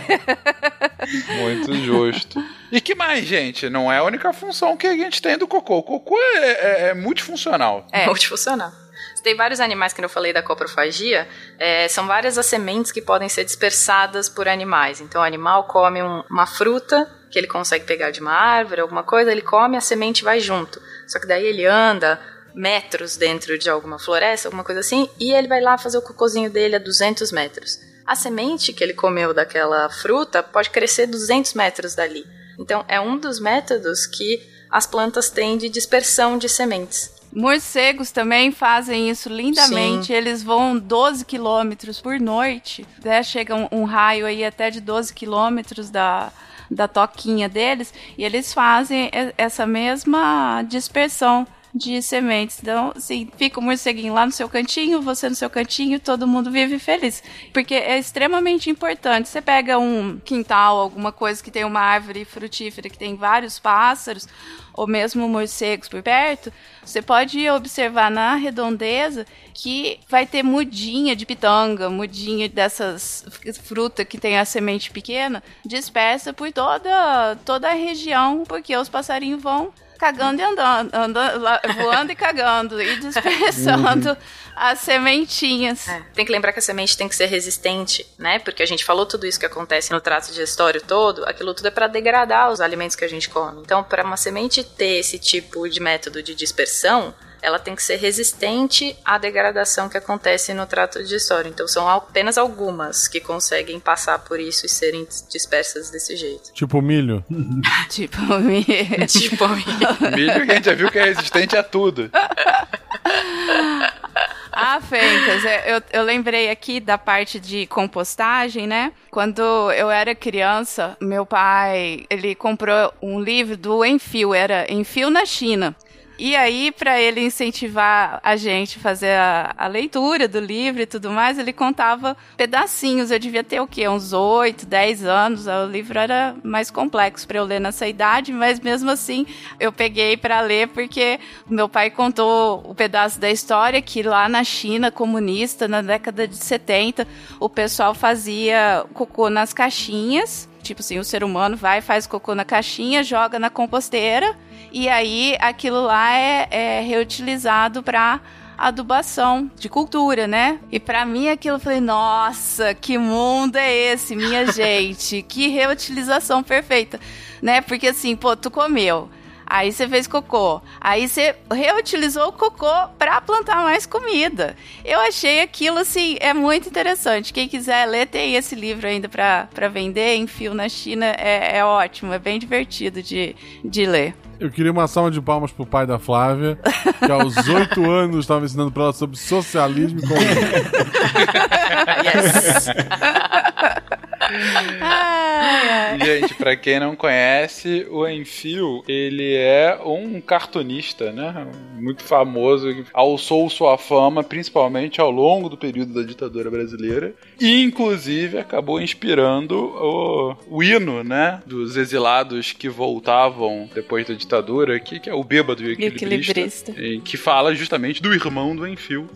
Muito justo. E que mais, gente? Não é a única função que a gente tem do cocô. O cocô é multifuncional. É multifuncional. Tem vários animais, que eu falei da coprofagia, são várias as sementes que podem ser dispersadas por animais. Então o animal come uma fruta que ele consegue pegar de uma árvore, alguma coisa, ele come, a semente vai junto. Só que daí ele anda metros dentro de alguma floresta, alguma coisa assim, e ele vai lá fazer o cocôzinho dele a 200 metros. A semente que ele comeu daquela fruta pode crescer 200 metros dali. Então é um dos métodos que as plantas têm de dispersão de sementes. Morcegos também fazem isso lindamente. Sim. Eles voam 12 quilômetros por noite, né? Chega um raio aí até de 12 quilômetros da toquinha deles, e eles fazem essa mesma dispersão de sementes. Então, assim, fica o morceguinho lá no seu cantinho, você no seu cantinho, todo mundo vive feliz. Porque é extremamente importante. Você pega um quintal, alguma coisa que tem uma árvore frutífera, que tem vários pássaros, ou mesmo morcegos por perto, você pode observar na redondeza que vai ter mudinha de pitanga, mudinha dessas frutas que tem a semente pequena, dispersa por toda a região, porque os passarinhos vão cagando e andando, voando e cagando e dispersando as sementinhas. É, tem que lembrar que a semente tem que ser resistente, né? Porque a gente falou tudo isso que acontece no trato digestório todo, aquilo tudo é para degradar os alimentos que a gente come. Então, para uma semente ter esse tipo de método de dispersão, ela tem que ser resistente à degradação que acontece no trato digestório. Então são apenas algumas que conseguem passar por isso e serem dispersas desse jeito. Tipo milho. Tipo milho. Milho que a gente já viu que é resistente a tudo. Ah, Fencas, eu lembrei aqui da parte de compostagem, né? Quando eu era criança, meu pai, ele comprou um livro do Enfio, era Enfio na China. E aí, para ele incentivar a gente a fazer a leitura do livro e tudo mais, ele contava pedacinhos. Eu devia ter o quê? Uns 8, 10 anos. O livro era mais complexo para eu ler nessa idade, mas mesmo assim eu peguei para ler, porque meu pai contou o pedaço da história que lá na China comunista, na década de 70, o pessoal fazia cocô nas caixinhas. Tipo assim, o ser humano vai, faz cocô na caixinha, joga na composteira, e aí aquilo lá é reutilizado para adubação de cultura, né? E para mim aquilo, eu falei, nossa, que mundo é esse, minha gente? Que reutilização perfeita, né? Porque assim, pô, tu comeu, aí você fez cocô, aí você reutilizou o cocô para plantar mais comida. Eu achei aquilo, assim, é muito interessante. Quem quiser ler, tem esse livro ainda para vender, Enfio na China, é ótimo, é bem divertido de ler. Eu queria uma salva de palmas pro pai da Flávia, que aos 8 anos estava ensinando para ela sobre socialismo e comunismo. Yes! Gente, pra quem não conhece, o Enfio, ele é um cartunista, né? Muito famoso, que alçou sua fama, principalmente ao longo do período da ditadura brasileira. E, inclusive, acabou inspirando o hino, né? Dos exilados que voltavam depois da ditadura, que é o Bêbado e Equilibrista. Que fala justamente do irmão do Enfio.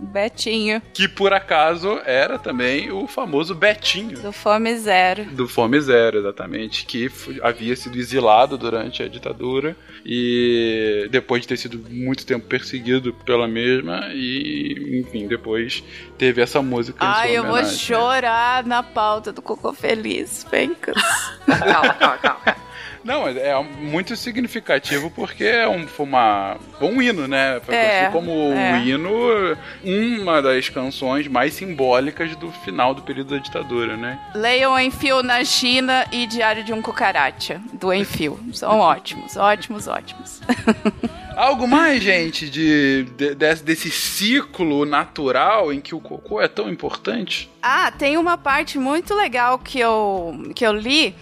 Betinho. Que, por acaso, era também o famoso Betinho. Do Fome Zero. Do Fome Zero, exatamente. Que havia sido exilado durante a ditadura e depois de ter sido muito tempo perseguido pela mesma e, enfim, depois teve essa música em sua homenagem. Ai, eu vou chorar na pauta do Cocô Feliz, Fencas. Calma. Não, é muito significativo porque é um hino, né? Foi um hino, uma das canções mais simbólicas do final do período da ditadura, né? Leiam Enfio na China e Diário de um Cucaracha, do Enfio. São ótimos. Algo mais, gente, desse ciclo natural em que o cocô é tão importante? Ah, tem uma parte muito legal que eu li.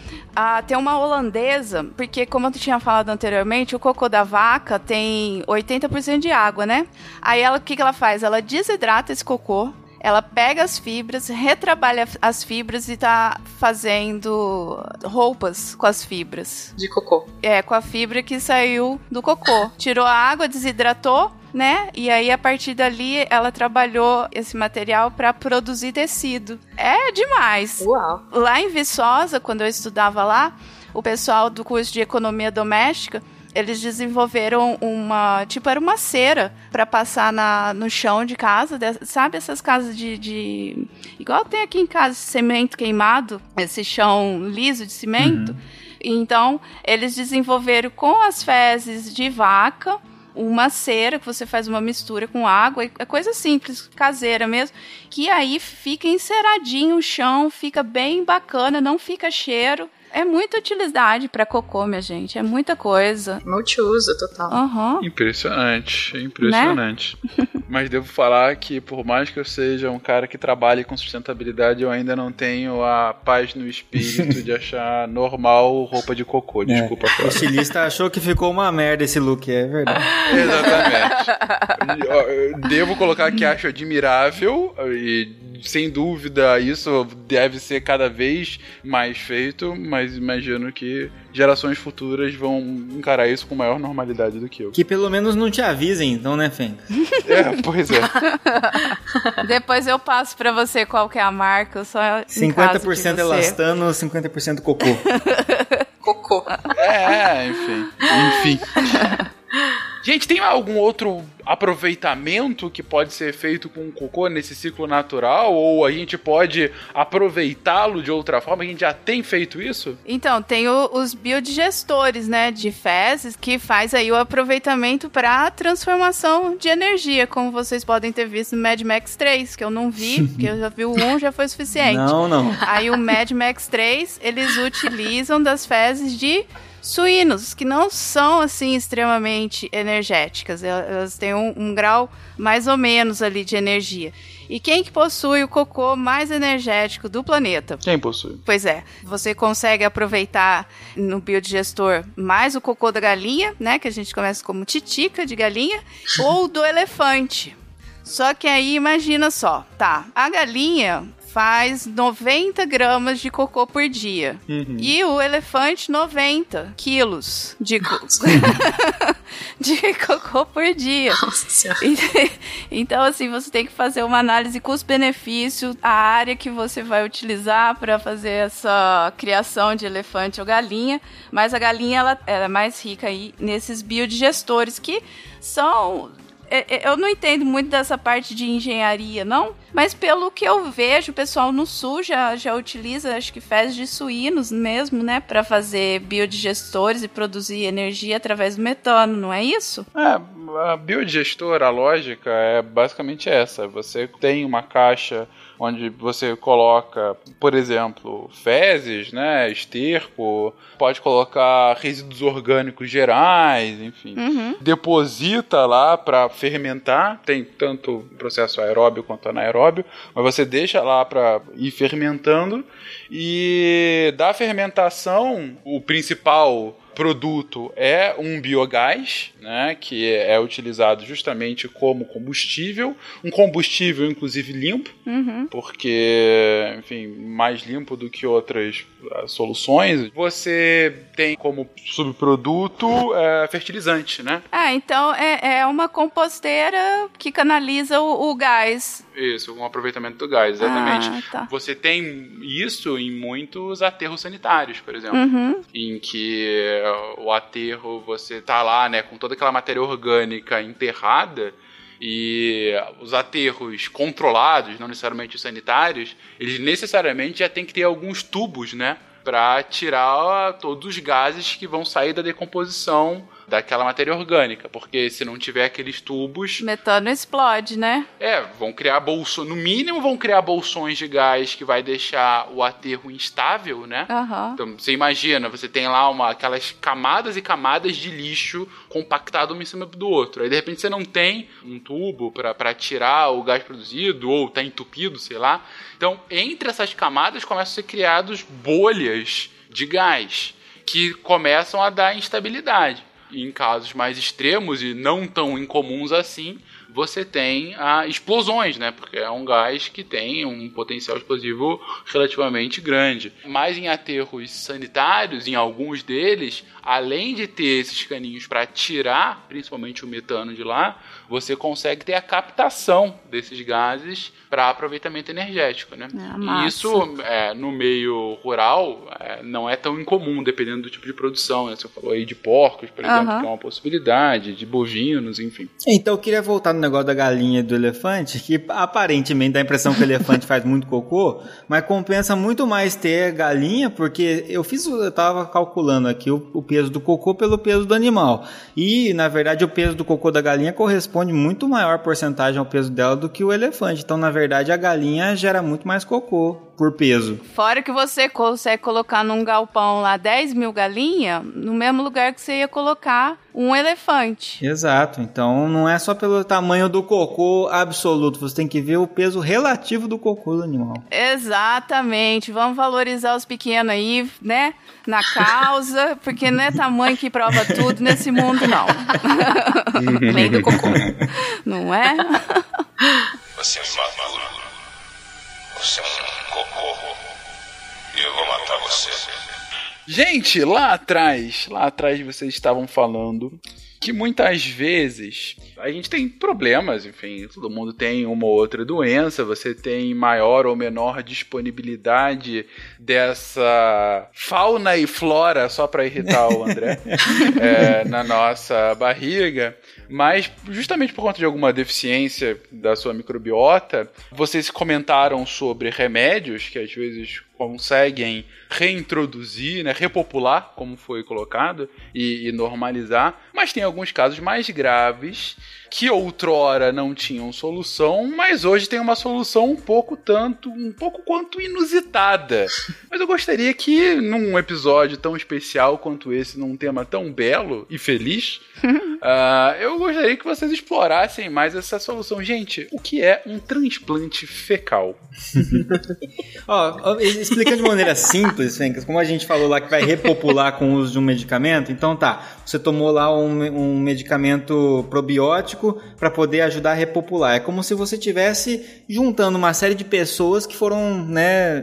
Tem uma holandesa, porque como eu tinha falado anteriormente, o cocô da vaca tem 80% de água, né? Aí o que ela faz? Ela desidrata esse cocô, ela pega as fibras, retrabalha as fibras e tá fazendo roupas com as fibras. De cocô. É, com a fibra que saiu do cocô. Tirou a água, desidratou, né? E aí, a partir dali, ela trabalhou esse material para produzir tecido. É demais! Uau! Lá em Viçosa, quando eu estudava lá, o pessoal do curso de Economia Doméstica, eles desenvolveram era uma cera para passar no chão de casa, sabe essas casas de igual tem aqui em casa, cimento queimado, esse chão liso de cimento. Então, eles desenvolveram com as fezes de vaca uma cera que você faz uma mistura com água, é coisa simples, caseira mesmo, que aí fica enceradinho o chão, fica bem bacana, não fica cheiro. É muita utilidade pra cocô, minha gente. É muita coisa. Multiuso, total. Impressionante. Né? Mas devo falar que, por mais que eu seja um cara que trabalhe com sustentabilidade, eu ainda não tenho a paz no espírito de achar normal roupa de cocô. Desculpa, Flávia. O estilista achou que ficou uma merda esse look, é verdade. Exatamente. Eu devo colocar que acho admirável e, sem dúvida, isso deve ser cada vez mais feito, mas imagino que gerações futuras vão encarar isso com maior normalidade do que eu. Que pelo menos não te avisem, então, né, Feng? Pois é. Depois eu passo pra você qual que é a marca, eu só 50% elastano, 50% cocô. Cocô. Enfim. Gente, tem algum outro aproveitamento que pode ser feito com o cocô nesse ciclo natural? Ou a gente pode aproveitá-lo de outra forma? A gente já tem feito isso? Então, tem os biodigestores, né, de fezes, que faz aí o aproveitamento para transformação de energia, como vocês podem ter visto no Mad Max 3, que eu não vi, porque eu já vi o 1, já foi suficiente. Não. Aí o Mad Max 3, eles utilizam das fezes de suínos, que não são, assim, extremamente energéticas. Elas têm um grau mais ou menos ali de energia. E quem que possui o cocô mais energético do planeta? Quem possui? Pois é. Você consegue aproveitar no biodigestor mais o cocô da galinha, né? Que a gente começa como titica de galinha. Ou do elefante. Só que aí, imagina só. A galinha faz 90 gramas de cocô por dia. E o elefante, 90 quilos de cocô por dia. Nossa. Então, assim, você tem que fazer uma análise custo-benefício, a área que você vai utilizar para fazer essa criação de elefante ou galinha. Mas a galinha, ela é mais rica aí nesses biodigestores, que são... Eu não entendo muito dessa parte de engenharia, não. Mas pelo que eu vejo, o pessoal no sul já utiliza, acho que fezes de suínos mesmo, né? Pra fazer biodigestores e produzir energia através do metano, não é isso? a biodigestora, a lógica é basicamente essa. Você tem uma caixa onde você coloca, por exemplo, fezes, né, esterco, pode colocar resíduos orgânicos gerais, enfim. Uhum. Deposita lá para fermentar, tem tanto processo aeróbio quanto anaeróbio, mas você deixa lá para ir fermentando, e da fermentação, o principal produto é um biogás, né, que é utilizado justamente como combustível, um combustível inclusive limpo, uhum, porque, enfim, mais limpo do que outras soluções. Você tem como subproduto fertilizante, né? Então é uma composteira que canaliza o gás. Isso, um aproveitamento do gás, exatamente. Tá. Você tem isso em muitos aterros sanitários, por exemplo, uhum, em que o aterro, você tá lá, né, com toda aquela matéria orgânica enterrada, e os aterros controlados, não necessariamente os sanitários, eles necessariamente já tem que ter alguns tubos, né, para tirar todos os gases que vão sair da decomposição daquela matéria orgânica, porque se não tiver aqueles tubos... metano explode, né? Vão criar bolsões, no mínimo vão criar bolsões de gás que vai deixar o aterro instável, né? Uhum. Então, você imagina, você tem lá aquelas camadas e camadas de lixo compactado um em cima do outro. Aí, de repente, você não tem um tubo para tirar o gás produzido, ou tá entupido, sei lá. Então, entre essas camadas começam a ser criadas bolhas de gás, que começam a dar instabilidade. Em casos mais extremos e não tão incomuns assim, você tem explosões, né? Porque é um gás que tem um potencial explosivo relativamente grande. Mas em aterros sanitários, em alguns deles, além de ter esses caninhos para tirar principalmente o metano de lá, você consegue ter a captação desses gases para aproveitamento energético, né? E isso, no meio rural, não é tão incomum, dependendo do tipo de produção, né? Você falou aí de porcos, por exemplo, que é uma possibilidade, de bovinos, enfim. Então, eu queria voltar no negócio da galinha e do elefante, que aparentemente dá a impressão que o elefante faz muito cocô, mas compensa muito mais ter galinha, porque eu estava calculando aqui o peso do cocô pelo peso do animal, e, na verdade, o peso do cocô da galinha corresponde muito maior porcentagem ao peso dela do que o elefante. Então, na verdade, a galinha gera muito mais cocô por peso. Fora que você consegue colocar num galpão lá 10 mil galinhas, no mesmo lugar que você ia colocar um elefante. Exato. Então, não é só pelo tamanho do cocô absoluto, você tem que ver o peso relativo do cocô do animal. Exatamente. Vamos valorizar os pequenos aí, né? Na causa, porque não é tamanho que prova tudo nesse mundo, não. Nem do cocô. Não é? Você é maluco. Você é um cocô. E eu vou matar você. Gente, lá atrás vocês estavam falando que muitas vezes a gente tem problemas, enfim, todo mundo tem uma ou outra doença, você tem maior ou menor disponibilidade dessa fauna e flora, só para irritar o André, na nossa barriga, mas justamente por conta de alguma deficiência da sua microbiota, vocês comentaram sobre remédios que às vezes conseguem reintroduzir, né, repopular, como foi colocado, e normalizar, mas tem alguns casos mais graves que outrora não tinham solução, mas hoje tem uma solução um pouco quanto inusitada. Mas eu gostaria que, num episódio tão especial quanto esse, num tema tão belo e feliz, eu gostaria que vocês explorassem mais essa solução. Gente, o que é um transplante fecal? Explicando de maneira simples, Fencas, como a gente falou lá que vai repopular com o uso de um medicamento, então você tomou lá um medicamento probiótico para poder ajudar a repopular. É como se você estivesse juntando uma série de pessoas que foram, né,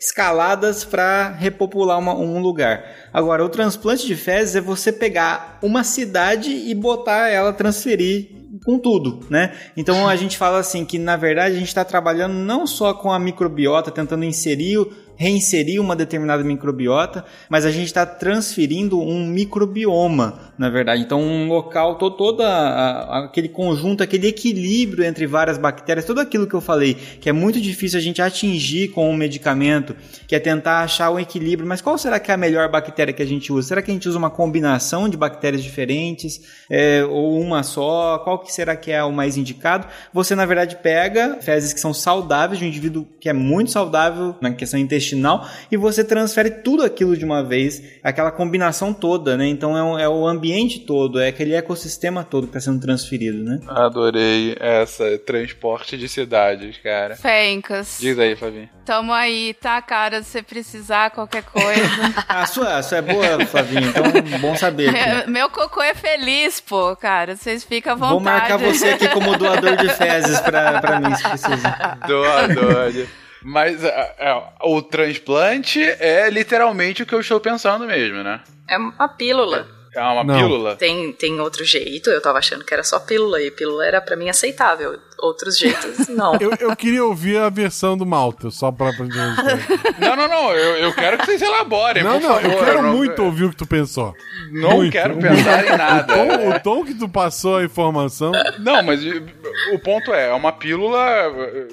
escaladas para repopular um lugar. Agora, o transplante de fezes é você pegar uma cidade e botar ela, transferir com tudo, né? Então a gente fala assim que, na verdade, a gente está trabalhando não só com a microbiota, tentando inserir reinserir uma determinada microbiota, mas a gente está transferindo um microbioma, na verdade. Então, um local, todo aquele conjunto, aquele equilíbrio entre várias bactérias, tudo aquilo que eu falei, que é muito difícil a gente atingir com um medicamento, que é tentar achar um equilíbrio. Mas qual será que é a melhor bactéria que a gente usa? Será que a gente usa uma combinação de bactérias diferentes, ou uma só? Qual que será que é o mais indicado? Você, na verdade, pega fezes que são saudáveis, de um indivíduo que é muito saudável na questão intestinal, e você transfere tudo aquilo de uma vez, aquela combinação toda, né? Então é o ambiente todo, é aquele ecossistema todo que está sendo transferido, né? Adorei essa transporte de cidades, cara. Fencas. Diz aí, Flavinha. Tamo aí, tá, cara? Se você precisar qualquer coisa. a sua é boa, Flavinha, então bom saber. Meu cocô é feliz, pô, cara. Vocês ficam à vontade. Vou marcar você aqui como doador de fezes pra mim, se precisar. Doador de... Mas o transplante é literalmente o que eu estou pensando mesmo, né? É uma pílula. É uma pílula? Tem outro jeito, eu tava achando que era só pílula, e pílula era pra mim aceitável. Outros jeitos, não. eu queria ouvir a versão do Malto, só pra aprender. Não, eu quero que vocês elaborem, por favor. Eu quero muito ouvir o que tu pensou. Não quero pensar em nada. O tom que tu passou a informação... Não, mas o ponto é uma pílula,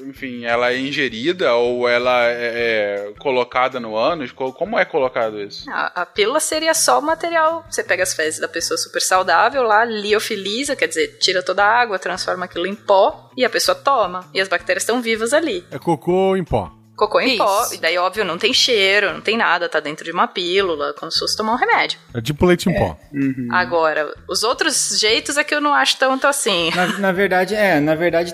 enfim, ela é ingerida ou ela é colocada no ânus? Como é colocado isso? A pílula seria só o material. Você pega as fezes da pessoa super saudável lá, liofiliza, quer dizer, tira toda a água, transforma aquilo em pó, e a pessoa toma, e as bactérias estão vivas ali. É cocô em pó. Cocô em pó, e daí, óbvio, não tem cheiro, não tem nada, tá dentro de uma pílula, como se fosse tomar um remédio. É tipo leite em pó. Uhum. Agora, os outros jeitos é que eu não acho tanto assim. Na verdade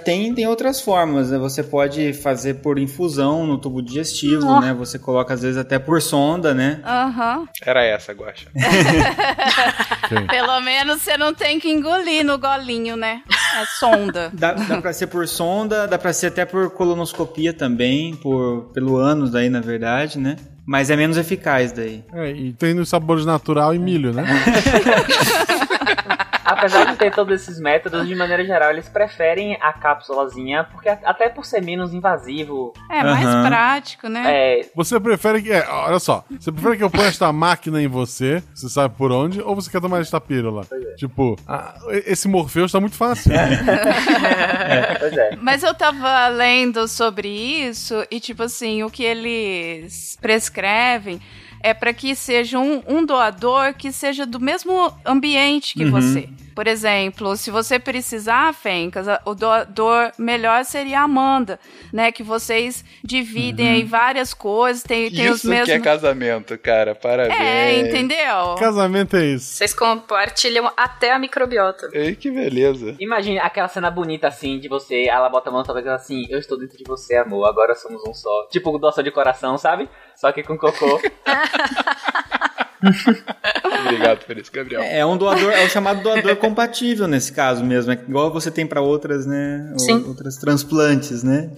tem outras formas, né? Você pode fazer por infusão no tubo digestivo, né? Você coloca, às vezes, até por sonda, né? Uhum. Era essa, Guaxa. Pelo menos você não tem que engolir no golinho, né? É sonda. Dá pra ser por sonda, dá pra ser até por colonoscopia também, pelo ânus daí, na verdade, né? Mas é menos eficaz daí. E tem nos sabores natural e milho, né? Apesar de ter todos esses métodos, de maneira geral, eles preferem a cápsulazinha, porque até por ser menos invasivo. É mais prático, né? Você prefere que... olha só, você prefere que eu ponha esta máquina em você sabe por onde, ou você quer tomar esta pílula? É. Tipo, esse Morpheus tá muito fácil. Pois é. Mas eu tava lendo sobre isso e, tipo assim, o que eles prescrevem é para que seja um doador que seja do mesmo ambiente que você. Por exemplo, se você precisar, Fencas, o doador melhor seria a Amanda, né? Que vocês dividem aí várias coisas, tem os mesmos... Isso que é casamento, cara, parabéns. É, entendeu? Casamento é isso. Vocês compartilham até a microbiota. Ei, que beleza. Imagina aquela cena bonita, assim, de você, ela bota a mão talvez assim, eu estou dentro de você, amor, agora somos um só. Tipo, doação de coração, sabe? Só que com cocô. Obrigado por isso, Gabriel. É um doador, é o chamado doador compatível nesse caso mesmo, é igual você tem para outras, né? Sim. Outras transplantes, né?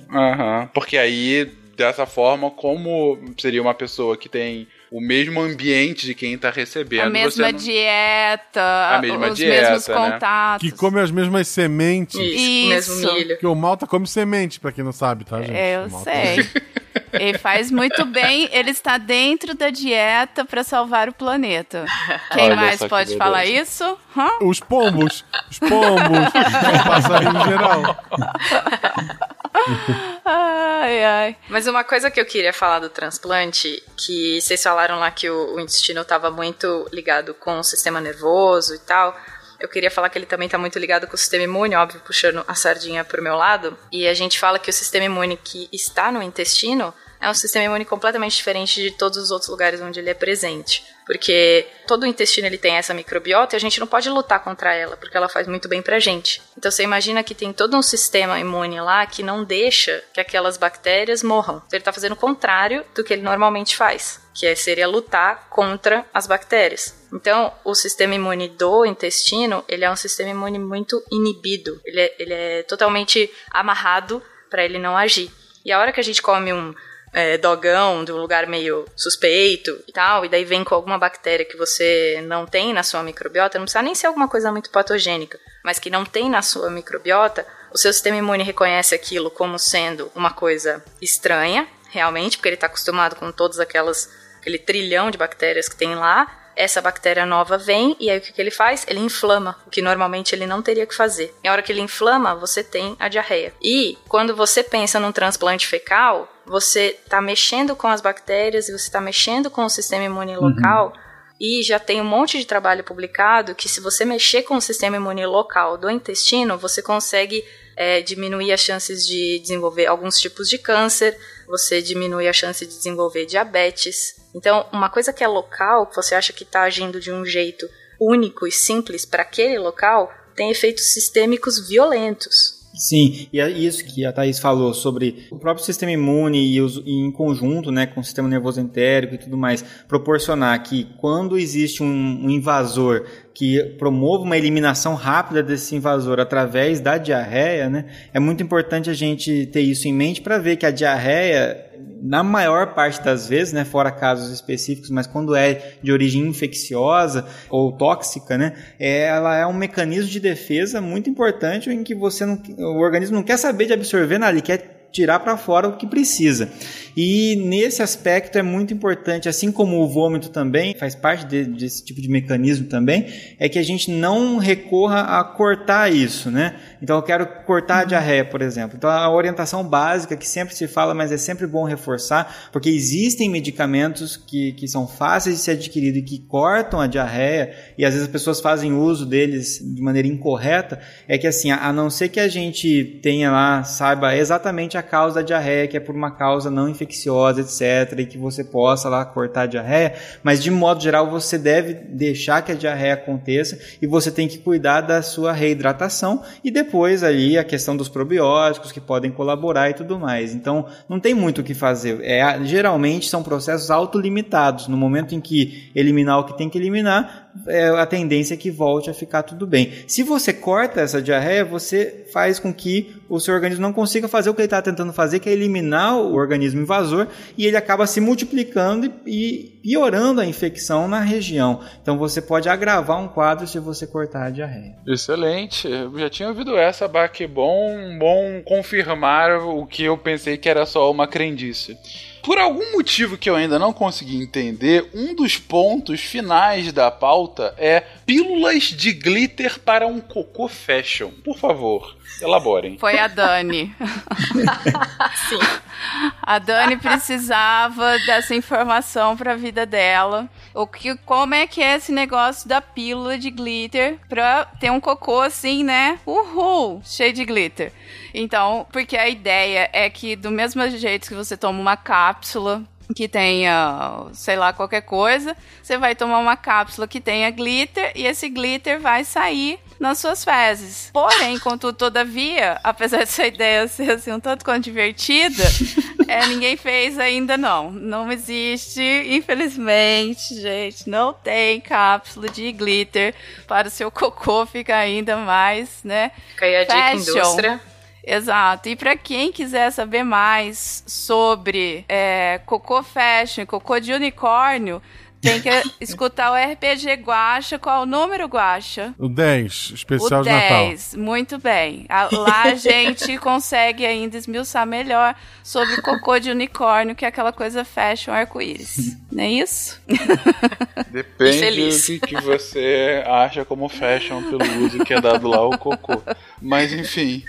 Porque aí, dessa forma, como seria uma pessoa que tem o mesmo ambiente de quem tá recebendo. A mesma dieta, mesmos contatos. Né? Que come as mesmas sementes. Isso. Mesmo milho. Porque o Malta come semente, pra quem não sabe, tá, gente? Eu sei. Ele faz muito bem, ele está dentro da dieta pra salvar o planeta. Quem Olha mais pode falar isso? Hã? Os pombos, os passarinhos em geral. Ai. Mas uma coisa que eu queria falar do transplante, que vocês falaram lá que o intestino estava muito ligado com o sistema nervoso e tal, eu queria falar que ele também está muito ligado com o sistema imune, óbvio, puxando a sardinha pro meu lado, e a gente fala que o sistema imune que está no intestino é um sistema imune completamente diferente de todos os outros lugares onde ele é presente, porque todo o intestino ele tem essa microbiota e a gente não pode lutar contra ela, porque ela faz muito bem pra gente. Então você imagina que tem todo um sistema imune lá que não deixa que aquelas bactérias morram. Então, ele tá fazendo o contrário do que ele normalmente faz, que seria lutar contra as bactérias. Então, o sistema imune do intestino, ele é um sistema imune muito inibido, ele é totalmente amarrado pra ele não agir. E a hora que a gente come um dogão de um lugar meio suspeito e tal, e daí vem com alguma bactéria que você não tem na sua microbiota, não precisa nem ser alguma coisa muito patogênica, mas que não tem na sua microbiota, o seu sistema imune reconhece aquilo como sendo uma coisa estranha, realmente, porque ele está acostumado com todas aquele trilhão de bactérias que tem lá. Essa bactéria nova vem e aí o que ele faz? Ele inflama, o que normalmente ele não teria que fazer. E a hora que ele inflama, você tem a diarreia. E quando você pensa num transplante fecal, você está mexendo com as bactérias e você está mexendo com o sistema imune local. E já tem um monte de trabalho publicado que se você mexer com o sistema imune local do intestino, você consegue diminuir as chances de desenvolver alguns tipos de câncer, você diminui a chance de desenvolver diabetes. Então, uma coisa que é local, que você acha que está agindo de um jeito único e simples para aquele local, tem efeitos sistêmicos violentos. Sim, e é isso que a Thaís falou sobre o próprio sistema imune e em conjunto, né, com o sistema nervoso entérico e tudo mais, proporcionar que quando existe um invasor que promove uma eliminação rápida desse invasor através da diarreia, né? É muito importante a gente ter isso em mente para ver que a diarreia, na maior parte das vezes, né, fora casos específicos, mas quando é de origem infecciosa ou tóxica, né, ela é um mecanismo de defesa muito importante em que o organismo não quer saber de absorver nada, ele quer tirar para fora o que precisa. E nesse aspecto é muito importante, assim como o vômito também, faz parte desse tipo de mecanismo também, é que a gente não recorra a cortar isso, né? Então eu quero cortar a diarreia, por exemplo. Então a orientação básica que sempre se fala, mas é sempre bom reforçar, porque existem medicamentos que são fáceis de ser adquirido e que cortam a diarreia, e às vezes as pessoas fazem uso deles de maneira incorreta, é que assim, a não ser que a gente tenha lá, saiba exatamente a causa da diarreia, que é por uma causa não infecciosa, etc., e que você possa lá cortar a diarreia, mas de modo geral você deve deixar que a diarreia aconteça e você tem que cuidar da sua reidratação e depois ali a questão dos probióticos que podem colaborar e tudo mais. Então não tem muito o que fazer, geralmente são processos autolimitados, no momento em que eliminar o que tem que eliminar, a tendência é que volte a ficar tudo bem. Se você corta essa diarreia, você faz com que o seu organismo não consiga fazer o que ele está tentando fazer, que é eliminar o organismo invasor, e ele acaba se multiplicando e piorando a infecção na região. Então você pode agravar um quadro se você cortar a diarreia. Excelente, eu já tinha ouvido essa, Bach, bom confirmar o que eu pensei que era só uma crendice. Por algum motivo que eu ainda não consegui entender, um dos pontos finais da pauta é pílulas de glitter para um cocô fashion. Por favor, elaborem. Foi a Dani. Sim. A Dani precisava dessa informação para a vida dela. Como é que é esse negócio da pílula de glitter para ter um cocô assim, né? Uhul! Cheio de glitter. Então, porque a ideia é que do mesmo jeito que você toma uma cápsula que tenha, sei lá, qualquer coisa, você vai tomar uma cápsula que tenha glitter e esse glitter vai sair nas suas fezes. Porém, contudo, todavia, apesar dessa ideia ser assim um tanto quanto divertida, ninguém fez ainda não. Não existe, infelizmente, gente, não tem cápsula de glitter para o seu cocô ficar ainda mais, né? Fica aí a dica, indústria. Exato, e para quem quiser saber mais sobre cocô fashion, cocô de unicórnio, tem que escutar o RPG Guaxa. Qual o número, Guaxa? O 10, especial de Natal. O 10, muito bem. Lá a gente consegue ainda esmiuçar melhor sobre o cocô de unicórnio, que é aquela coisa fashion arco-íris. Não é isso? Depende do que você acha como fashion pelo uso que é dado lá ao cocô. Mas, enfim,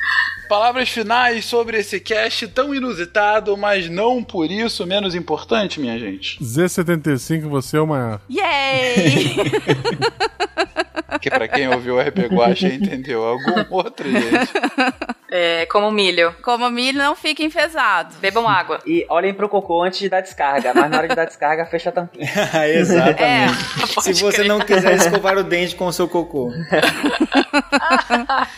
palavras finais sobre esse cast tão inusitado, mas não por isso menos importante, minha gente. Z75, você é o maior. Yay! Que pra quem ouviu o RP Guaxa entendeu. Algum outro, gente. Como milho. Como milho, não fiquem enfesados. Bebam água. E olhem pro cocô antes de dar descarga. Mas na hora de dar descarga, fecha a tampinha. Exatamente. Se você não quiser escovar o dente com o seu cocô.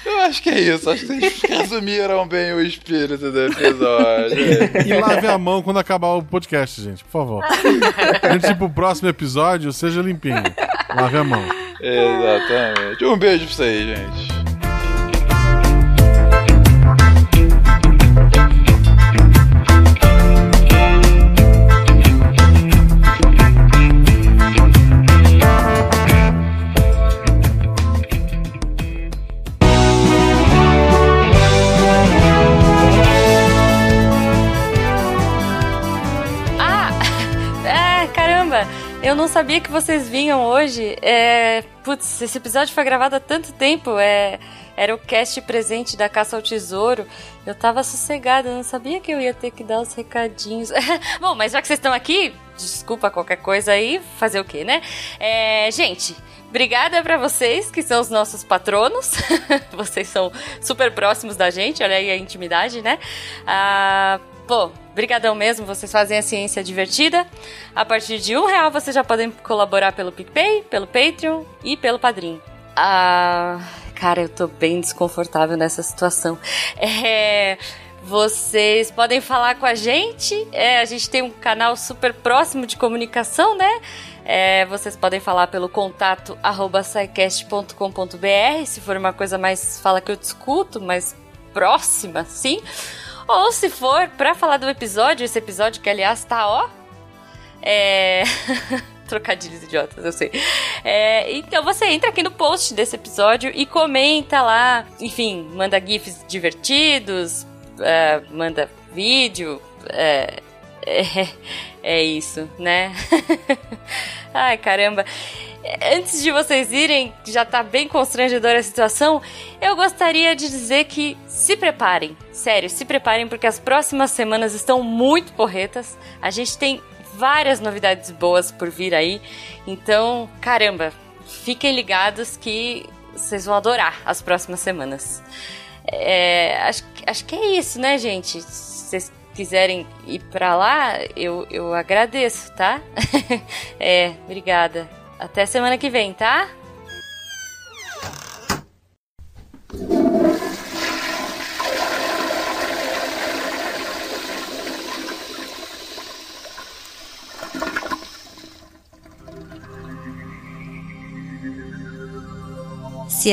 Eu acho que é isso. Acho que vocês resumiram bem o espírito do episódio. E lave a mão quando acabar o podcast, gente. Por favor. Antes de ir pro próximo episódio, seja limpinho. Lave a mão. Exatamente. Um beijo pra vocês, gente. Eu não sabia que vocês vinham hoje. Putz, esse episódio foi gravado há tanto tempo. Era o cast presente da Caça ao Tesouro. Eu tava sossegada, eu não sabia que eu ia ter que dar os recadinhos. Bom, mas já que vocês estão aqui, desculpa qualquer coisa aí, fazer o quê, né? Gente, obrigada pra vocês, que são os nossos patronos. Vocês são super próximos da gente, olha aí a intimidade, né? Pô, brigadão mesmo, vocês fazem a ciência divertida. A partir de R$1 vocês já podem colaborar pelo PicPay, pelo Patreon e pelo Padrim. Cara, eu tô bem desconfortável nessa situação. Vocês podem falar com a gente. A gente tem um canal super próximo de comunicação, né? Vocês podem falar pelo contato @scicast.com.br, se for uma coisa mais fala que eu discuto, mais próxima, sim. Ou se for pra falar do episódio, esse episódio que, aliás, tá, ó... Trocadilhos idiotas, eu sei. Então você entra aqui no post desse episódio e comenta lá. Enfim, manda gifs divertidos, manda vídeo... É isso, né? Ai, caramba. Antes de vocês irem, já tá bem constrangedora a situação, eu gostaria de dizer que se preparem. Sério, se preparem, porque as próximas semanas estão muito porretas. A gente tem várias novidades boas por vir aí. Então, caramba, fiquem ligados que vocês vão adorar as próximas semanas. Acho que é isso, né, gente? Vocês quiserem ir pra lá, eu agradeço, tá? Obrigada. Até semana que vem, tá? Se